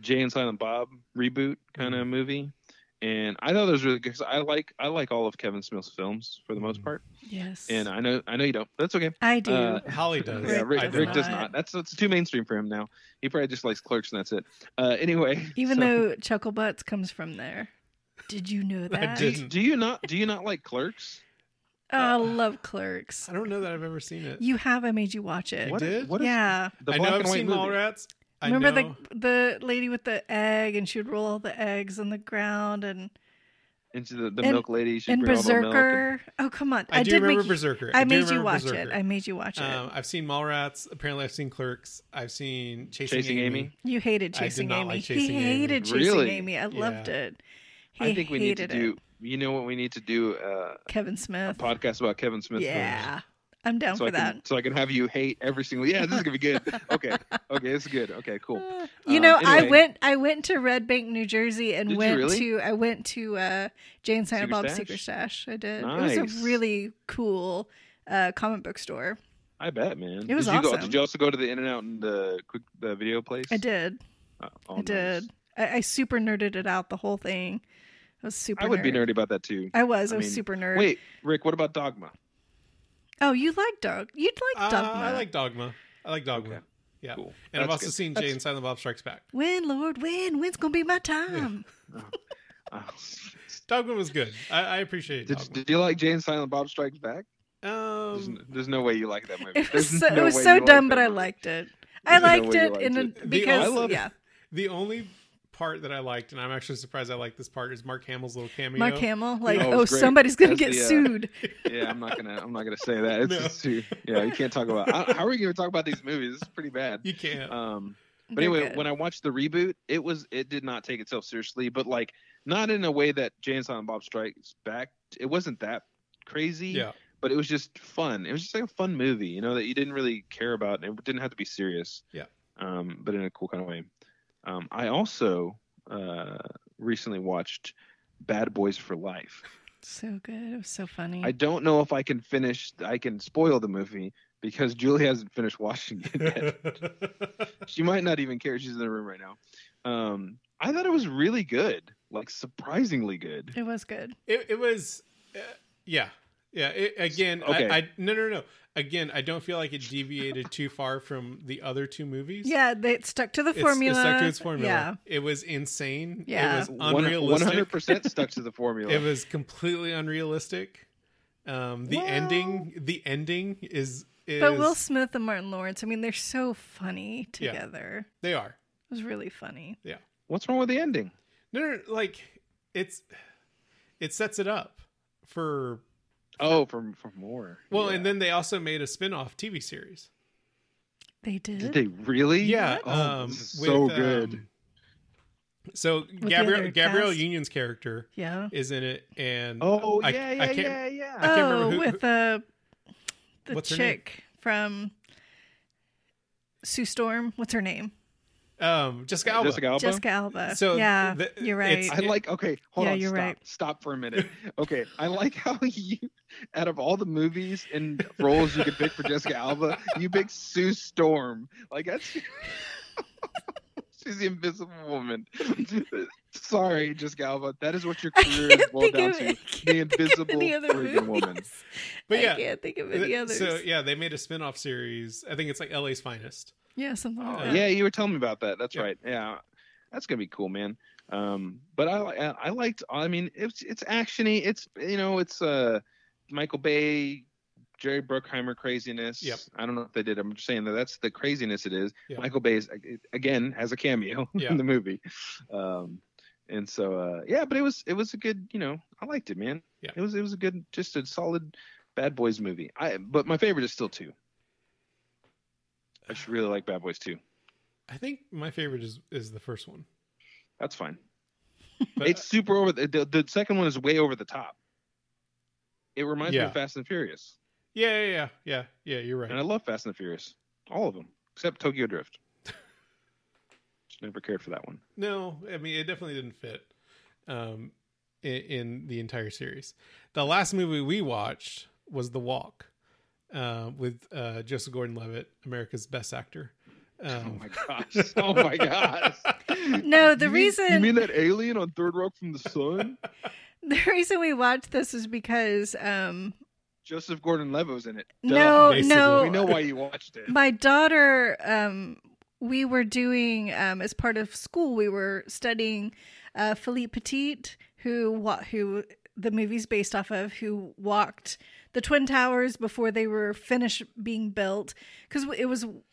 Jay and Silent Bob reboot kind of movie, and I thought that was really good because I like all of Kevin Smith's films for the most part. Yes, and I know you don't. That's okay. I do. Holly does. Yeah, Rick does not. That's too mainstream for him now. He probably just likes Clerks and that's it. Anyway, though Chuckle Butts comes from there, did you know that? Do you not like Clerks? I love Clerks. I don't know that I've ever seen it. You have. I made you watch it. Yeah. I know I've seen Mallrats. Remember the lady with the egg, and she would roll all the eggs on the ground and into the milk lady. She'd bring Berserker. All the milk and... Oh come on! I do remember Berserker. I made you watch it. I've seen Mallrats. Apparently, I've seen Clerks. I've seen Chasing Amy. You hated Chasing Amy. He hated Chasing Amy. I loved it. You know what we need to do? Kevin Smith. A podcast about Kevin Smith. Yeah. Films. I'm down for that. So I can have you hate every single. Yeah, this is gonna be good. Okay, it's good. Okay, cool. Anyway. I went to Red Bank, New Jersey, and I went to Jay and Silent Bob's Secret Stash. I did. Nice. It was a really cool comic book store. I bet, man. It was awesome. Did you also go to the In-N-Out and the video place? I did. all I did. I super nerded it out, the whole thing. I was super nerd. I would be nerdy about that too. I was super nerd. Wait, Rick, what about Dogma? Oh, you'd like Dogma. I like Dogma. Okay. Yeah. Cool. And I've also seen Jay and Silent Bob Strikes Back. When, Lord, when? When's going to be my time? Yeah. Dogma was good. I appreciate it. Did you like Jay and Silent Bob Strikes Back? There's no way you like that movie. It was so dumb, but I liked it. I liked it because the only part that I liked, and I'm actually surprised I liked this part, is Mark Hamill's little cameo. Mark Hamill, somebody's gonna get sued. Yeah, I'm not gonna say that. You can't talk about. How are we gonna talk about these movies? It's pretty bad. You can't. But anyway, when I watched the reboot, it did not take itself seriously, but like not in a way that Jay and Silent Bob Strikes Back. It wasn't that crazy. Yeah. But it was just fun. It was just like a fun movie, that you didn't really care about, and it didn't have to be serious. Yeah. But in a cool kind of way. I also recently watched Bad Boys for Life. So good. It was so funny. I don't know if I can spoil the movie because Julie hasn't finished watching it yet. She might not even care. She's in the room right now. I thought it was really good. Like, surprisingly good. It was good. It was, yeah. Yeah. Again, I don't feel like it deviated too far from the other two movies. Yeah, they stuck to the formula. It stuck to its formula. Yeah. It was insane. Yeah. It was unrealistic. 100% stuck to the formula. It was completely unrealistic. The ending is... But Will Smith and Martin Lawrence, they're so funny together. Yeah, they are. It was really funny. Yeah. What's wrong with the ending? No, it sets it up for... Oh, for more. Well, yeah. And then they also made a spin-off TV series. They did? Did they really? Yeah. Oh, so good. So Gabrielle Union's character is in it. And I can't remember who. With the chick from Sue Storm. What's her name? Jessica Alba. So yeah, you're right. Stop for a minute. Okay, I like how you, out of all the movies and roles you could pick for Jessica Alba, you pick Sue Storm. Like that's she's the Invisible Woman. Sorry, Jessica Alba. That is what your career is boiled down to. The Invisible Freaking Woman. But yeah, I can't think of any others. So yeah, they made a spinoff series. I think it's like LA's Finest. Yeah, something like that. Yeah, you were telling me about that. That's right. Yeah, that's gonna be cool, man. But I liked. It's actiony. It's Michael Bay, Jerry Bruckheimer craziness. Yep. I don't know if they did. I'm just saying that's the craziness it is. Yep. Michael Bay again has a cameo in the movie, and so but it was a good. I liked it, man. Yeah. It was a good, just a solid Bad Boys movie. But my favorite is still 2. I should really like Bad Boys 2. I think my favorite is the first one. That's fine. But it's super over the second one is way over the top. It reminds me of Fast and Furious. Yeah, you're right. And I love Fast and Furious. All of them. Except Tokyo Drift. Just never cared for that one. No, it definitely didn't fit in the entire series. The last movie we watched was The Walk. With Joseph Gordon-Levitt, America's Best Actor. Oh my gosh! No, you mean that alien on Third Rock from the Sun? The reason we watched this is because Joseph Gordon-Levitt was in it. No, we know why you watched it. My daughter, we were doing as part of school, we were studying Philippe Petit, who the movie's based off of, who walked the Twin Towers before they were finished being built, because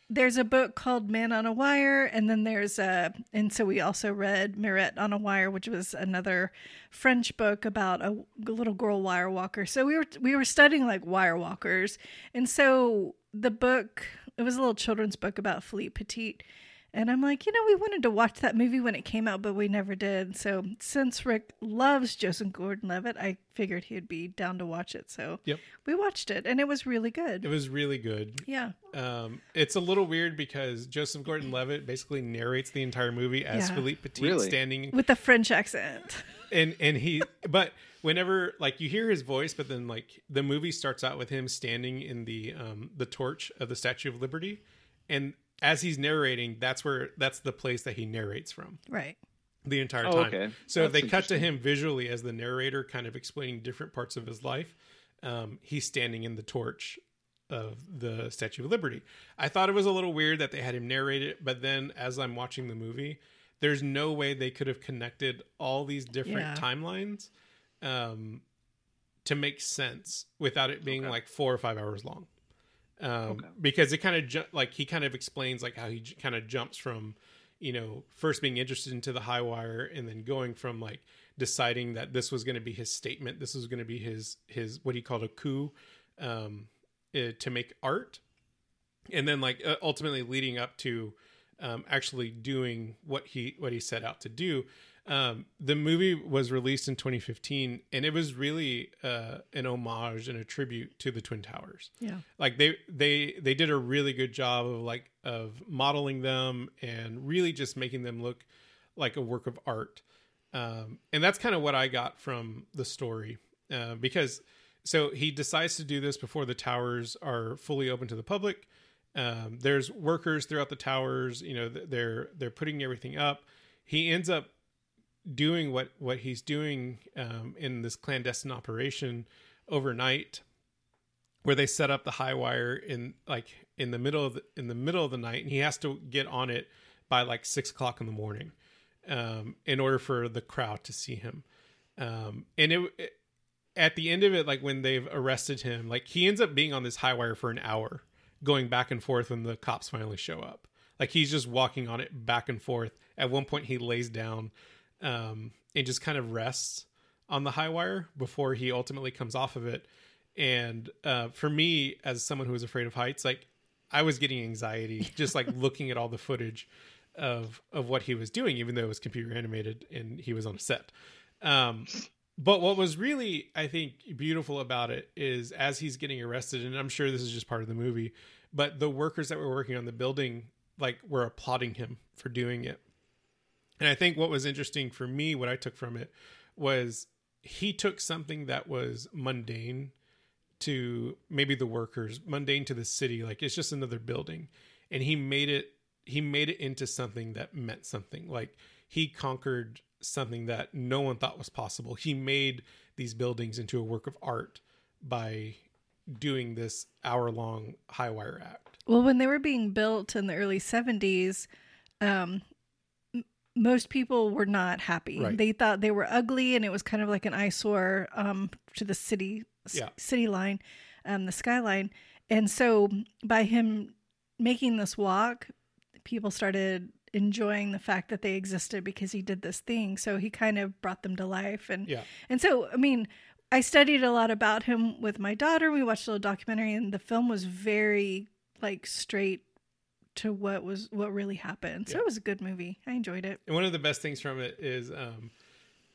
there's a book called Man on a Wire, and then so we also read Mirette on a Wire, which was another French book about a little girl wire walker. So we were studying like wire walkers, and so the book, it was a little children's book about Philippe Petit, and I'm like, we wanted to watch that movie when it came out, but we never did. So since Rick loves Joseph Gordon-Levitt, I figured he'd be down to watch it. So we watched it, and it was really good. It was really good. Yeah. It's a little weird because Joseph Gordon-Levitt basically narrates the entire movie as Philippe Petit, standing with a French accent. And he, but whenever you hear his voice, but then the movie starts out with him standing in the torch of the Statue of Liberty, and as he's narrating, that's the place that he narrates from. Right. The entire time. Okay. So that's they cut to him visually as the narrator kind of explaining different parts of his life. He's standing in the torch of the Statue of Liberty. I thought it was a little weird that they had him narrate it, but then as I'm watching the movie, there's no way they could have connected all these different timelines to make sense without it being like 4 or 5 hours long. Because it kind of he kind of explains like how he kind of jumps from, you know, first being interested into the high wire and then going from like deciding that this was going to be his statement. This was going to be his, what he called a coup, to make art. And then like ultimately leading up to, actually doing what he set out to do. The movie was released in 2015 and it was really, an homage and a tribute to the Twin Towers. Yeah. Like they did a really good job of modeling them and really just making them look like a work of art. And that's kind of what I got from the story, because so he decides to do this before the towers are fully open to the public. There's workers throughout the towers, you know, they're putting everything up. He ends up doing what he's doing in this clandestine operation overnight, where they set up the high wire in the middle of the night, and he has to get on it by like 6 o'clock in the morning in order for the crowd to see him. And it at the end of it, like when they've arrested him, like he ends up being on this high wire for an hour, going back and forth when the cops finally show up. Like he's just walking on it back and forth. At one point, he lays down. And just kind of rests on the high wire before he ultimately comes off of it. And for me, as someone who was afraid of heights, like I was getting anxiety just like looking at all the footage of what he was doing, even though it was computer animated and he was on a set. But what was really, I think, beautiful about it is as he's getting arrested, and I'm sure this is just part of the movie, but the workers that were working on the building like were applauding him for doing it. And I think what was interesting for me, what I took from it was he took something that was mundane to maybe the workers, mundane to the city. Like it's just another building. And he made it into something that meant something. Like he conquered something that no one thought was possible. He made these buildings into a work of art by doing this hour-long high wire act. Well, when they were being built in the early 70s, most people were not happy. Right. They thought they were ugly, and it was kind of like an eyesore to the city line, the skyline. And so by him making this walk, people started enjoying the fact that they existed because he did this thing. So he kind of brought them to life. And so, I mean, I studied a lot about him with my daughter. We watched a little documentary, and the film was very like straight to what really happened. So it was a good movie. I enjoyed it. And one of the best things from it is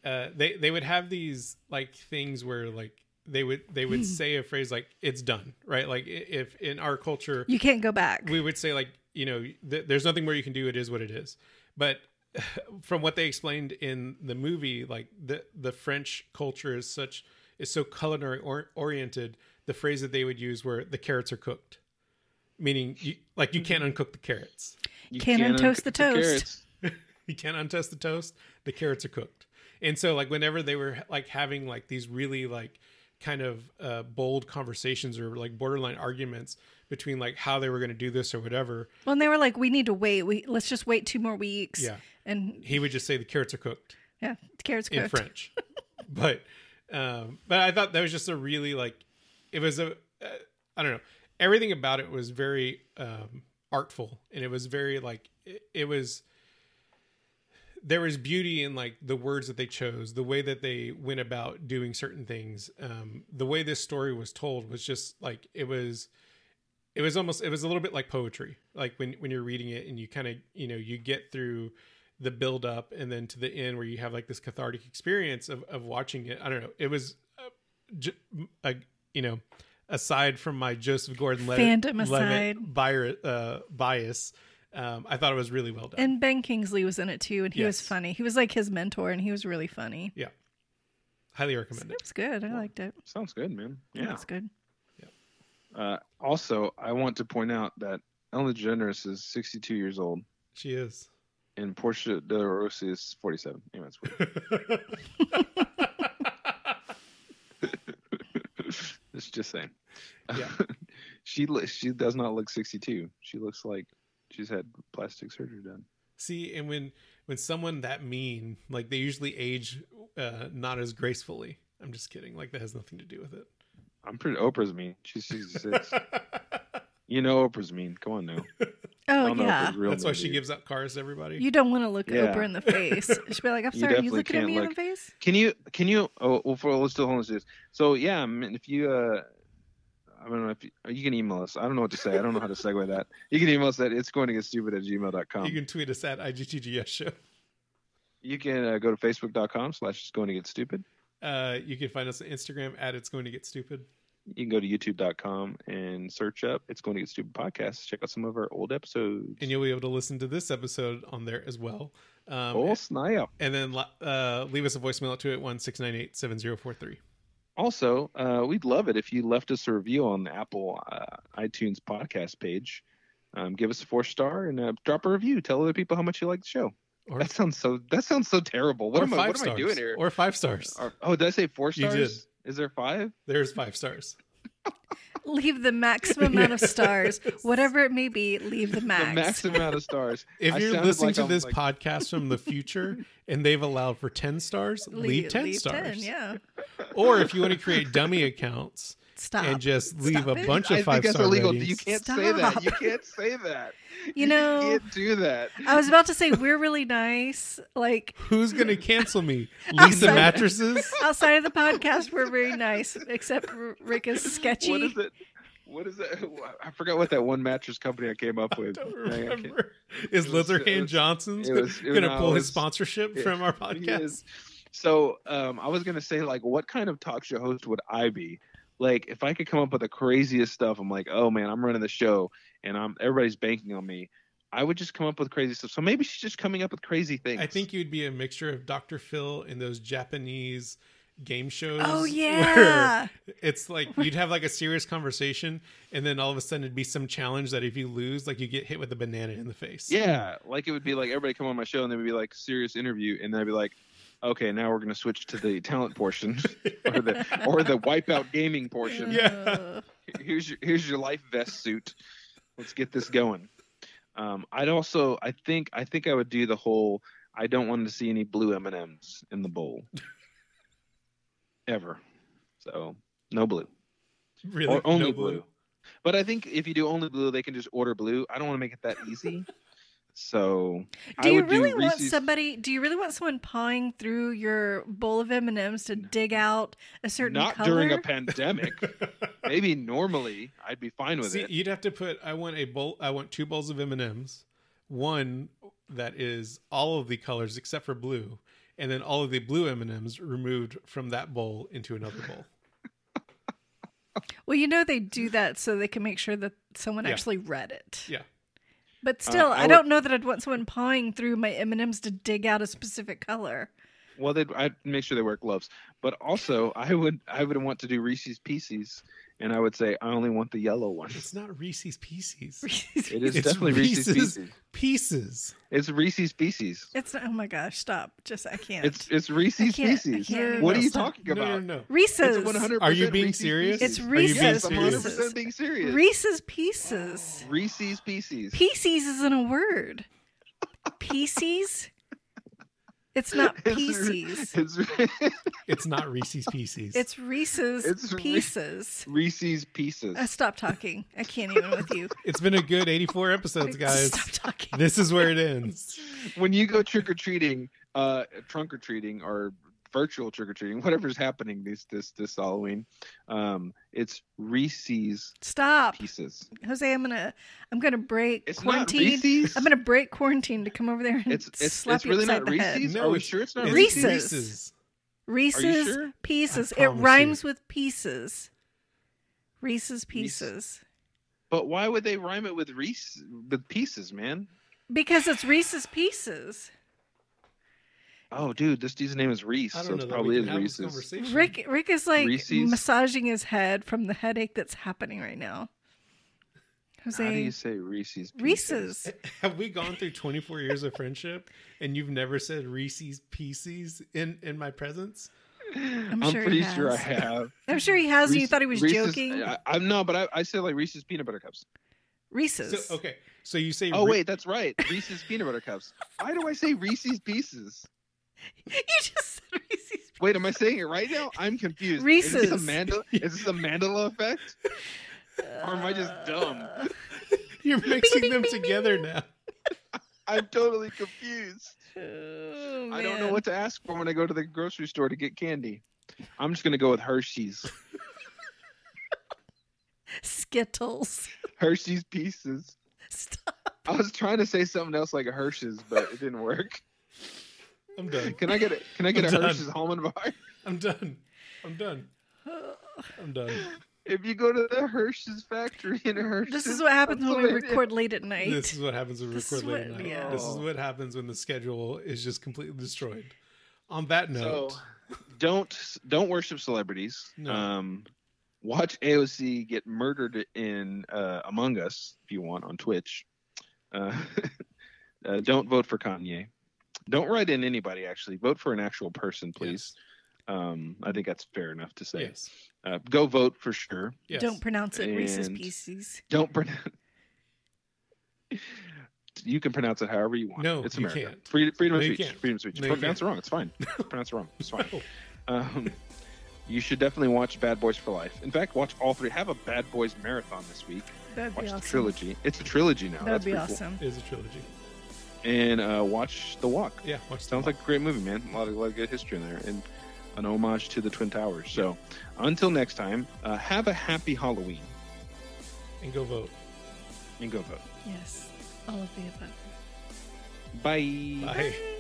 they would have these like things where like they would say a phrase like it's done, right? Like if in our culture you can't go back. We would say like, you know, there's nothing more you can do, it is what it is. But from what they explained in the movie, like the French culture is so culinary oriented, the phrase that they would use were the carrots are cooked. Meaning, you can't uncook the carrots. You can't untoast the toast. You can't untoast the toast. The carrots are cooked. And so, like, whenever they were, like, having, like, these really, like, kind of bold conversations or, like, borderline arguments between, like, how they were going to do this or whatever. Well, and they were like, we need to wait. Let's just wait 2 more weeks. Yeah. And he would just say the carrots are cooked. Yeah, the carrots are cooked. In French. But I thought that was just a really, like, it was a, I don't know. Everything about it was very artful, and it was very like there was beauty in like the words that they chose, the way that they went about doing certain things. The way this story was told was just like it was a little bit like poetry. Like when you're reading it and you kind of, you know, you get through the build up and then to the end where you have like this cathartic experience of watching it. I don't know. It was you know, aside from my Joseph Gordon-Levitt bias, I thought it was really well done. And Ben Kingsley was in it too, and he was funny. He was like his mentor, and he was really funny. Yeah. Highly recommend it. It was good. I liked it. Sounds good, man. Yeah. It's good. Yeah. Also, I want to point out that Ellen DeGeneres is 62 years old. She is. And Portia de Rossi is 47. Anyway, that's weird. It's just saying. Yeah. She does not look 62. She looks like she's had plastic surgery done. See, and when someone that mean, like, they usually age not as gracefully. I'm just kidding. Like, that has nothing to do with it. I'm pretty... Oprah's mean. She's 66. You know Oprah's mean. Come on now. Oh, yeah. That's why she gives out cars to everybody. You don't want to look Oprah in the face. She'll be like, I'm sorry, you looking at me in the face? Can you... Oh, well, let's do homeless news. So, yeah, I mean, if you... I don't know if you can email us. I don't know what to say. I don't know how to segue that. You can email us at itsgoingtogetstupid@gmail.com. You can tweet us at IGTGS show. You can go to facebook.com/itsgoingtogetstupid. You can find us on Instagram at itsgoingtogetstupid. You can go to youtube.com and search up It's Going to Get Stupid Podcasts. Check out some of our old episodes. And you'll be able to listen to this episode on there as well. Oh, snap. And then leave us a voicemail at 281-698-7043. Also, we'd love it if you left us a review on the Apple iTunes podcast page. Give us a 4-star and drop a review. Tell other people how much you like the show. Or, that sounds so terrible. What am I doing here? Or 5 stars. Oh, did I say 4 stars? You did. Is there 5? There's 5 stars. Leave the maximum amount of stars. Whatever it may be, leave the max. The maximum amount of stars. If you're listening to this podcast from the future and they've allowed for 10 stars, leave 10 stars. 10, yeah. Or if you want to create dummy accounts and just leave a bunch of 5-star ratings. That's illegal. You can't say that. You can't say that. You know, you can't do that. I was about to say, we're really nice. Like, who's going to cancel me? Lisa Mattresses? Outside of the podcast, we're very nice, except Rick is sketchy. What is it? What is that? I forgot what that one mattress company I came up with. I don't remember. Is Leatherhand Johnson's going to pull his sponsorship from our podcast? So I was going to say, like, what kind of talk show host would I be? Like, if I could come up with the craziest stuff, I'm like, oh, man, I'm running the show, and everybody's banking on me. I would just come up with crazy stuff. So maybe she's just coming up with crazy things. I think you'd be a mixture of Dr. Phil and those Japanese game shows. Oh, yeah. It's like you'd have, like, a serious conversation, and then all of a sudden it'd be some challenge that if you lose, like, you get hit with a banana in the face. Yeah. Like, it would be like, everybody come on my show, and they would be like, serious interview, and then I'd be like, okay, now we're going to switch to the talent portion or the wipeout gaming portion. Yeah. Here's your life vest suit. Let's get this going. I think I would do the whole, I don't want to see any blue M&Ms in the bowl ever. So no blue. Really? Or only blue. But I think if you do only blue, they can just order blue. I don't want to make it that easy. So, do you really want someone pawing through your bowl of M&Ms to dig out a certain color? Not during a pandemic. Maybe normally I'd be fine with it. You'd have to put, I want 2 bowls of M&Ms, one that is all of the colors except for blue, and then all of the blue M&Ms removed from that bowl into another bowl. Well, you know they do that so they can make sure that someone actually read it. Yeah. But still, I don't know that I'd want someone pawing through my M&Ms to dig out a specific color. Well, I'd make sure they wear gloves. But also, I would want to do Reese's Pieces, and I would say I only want the yellow one. It's not Reese's Pieces. It's definitely Reese's Pieces. It's Reese's Pieces. It's not, oh my gosh, stop! Just I can't. It's Reese's Pieces. What are you talking about? No. Reese's. It's 100%. Are you being serious? It's Reese's. I'm 100% being serious. Reese's Pieces. Oh. Reese's Pieces. Pieces isn't a word. Pieces. It's not Pieces. It's not Reese's Pieces. It's Reese's Pieces. Reese's Pieces. Stop talking. I can't even with you. It's been a good 84 episodes, guys. Stop talking. This is where it ends. When you go trunk or treating, or virtual trick or treating, whatever's happening this Halloween, it's Reese's Pieces. Jose, I'm gonna break quarantine. I'm gonna break quarantine to come over there and slap you upside the head. It's really not Reese's. No, are we sure it's not Reese's? Reese's sure? Pieces. It rhymes with pieces. Reese's Pieces. But why would they rhyme it with Reese with pieces, man? Because it's Reese's Pieces. Oh, dude, this dude's name is Reese, so it probably is Reese's. Rick is like Reese's, massaging his head from the headache that's happening right now. Jose. How do you say Reese's Pieces? Reese's. Have we gone through 24 years of friendship and you've never said Reese's Pieces in my presence? I'm pretty sure I have. I'm sure he has. Reese's, and you thought he was Reese's, joking. No, but I said like Reese's peanut butter cups. Reese's. So, okay. So you say. Oh, wait, that's right. Reese's peanut butter cups. Why do I say Reese's Pieces? You just said Reese's Pieces. Wait, am I saying it right now? I'm confused. Reese's. Is this a Mandela effect? Or am I just dumb? You're mixing them together now. I'm totally confused. Oh, I don't know what to ask for when I go to the grocery store to get candy. I'm just going to go with Hershey's. Skittles. Hershey's Pieces. Stop. I was trying to say something else like a Hershey's, but it didn't work. I'm done. Can I get a Hershey's almond bar? I'm done. If you go to the Hershey's factory in Hershey. This is what happens when we record late at night. Yeah. This is what happens when the schedule is just completely destroyed. On that note. So, don't worship celebrities. No. Watch AOC get murdered in Among Us, if you want, on Twitch. Don't vote for Kanye. Don't write in anybody, actually. Vote for an actual person, please. Yes. I think that's fair enough to say. Yes. Go vote for sure. Yes. Don't pronounce it Reese's Pieces. Don't pronounce. You can pronounce it however you want. No, it's America. You can't. Freedom of speech. Pronounce it wrong. It's fine. Pronounce it wrong. It's fine. No. You should definitely watch Bad Boys for Life. In fact, watch all three. Have a Bad Boys marathon this week. That'd be awesome. The trilogy. It's a trilogy now. That'd be awesome. Cool. It is a trilogy. And watch The Walk. Yeah, watch. Sounds like a great movie, man. A lot of good history in there. And an homage to the Twin Towers. So until next time, have a happy Halloween. And go vote. Yes. All of the above. Bye. Bye.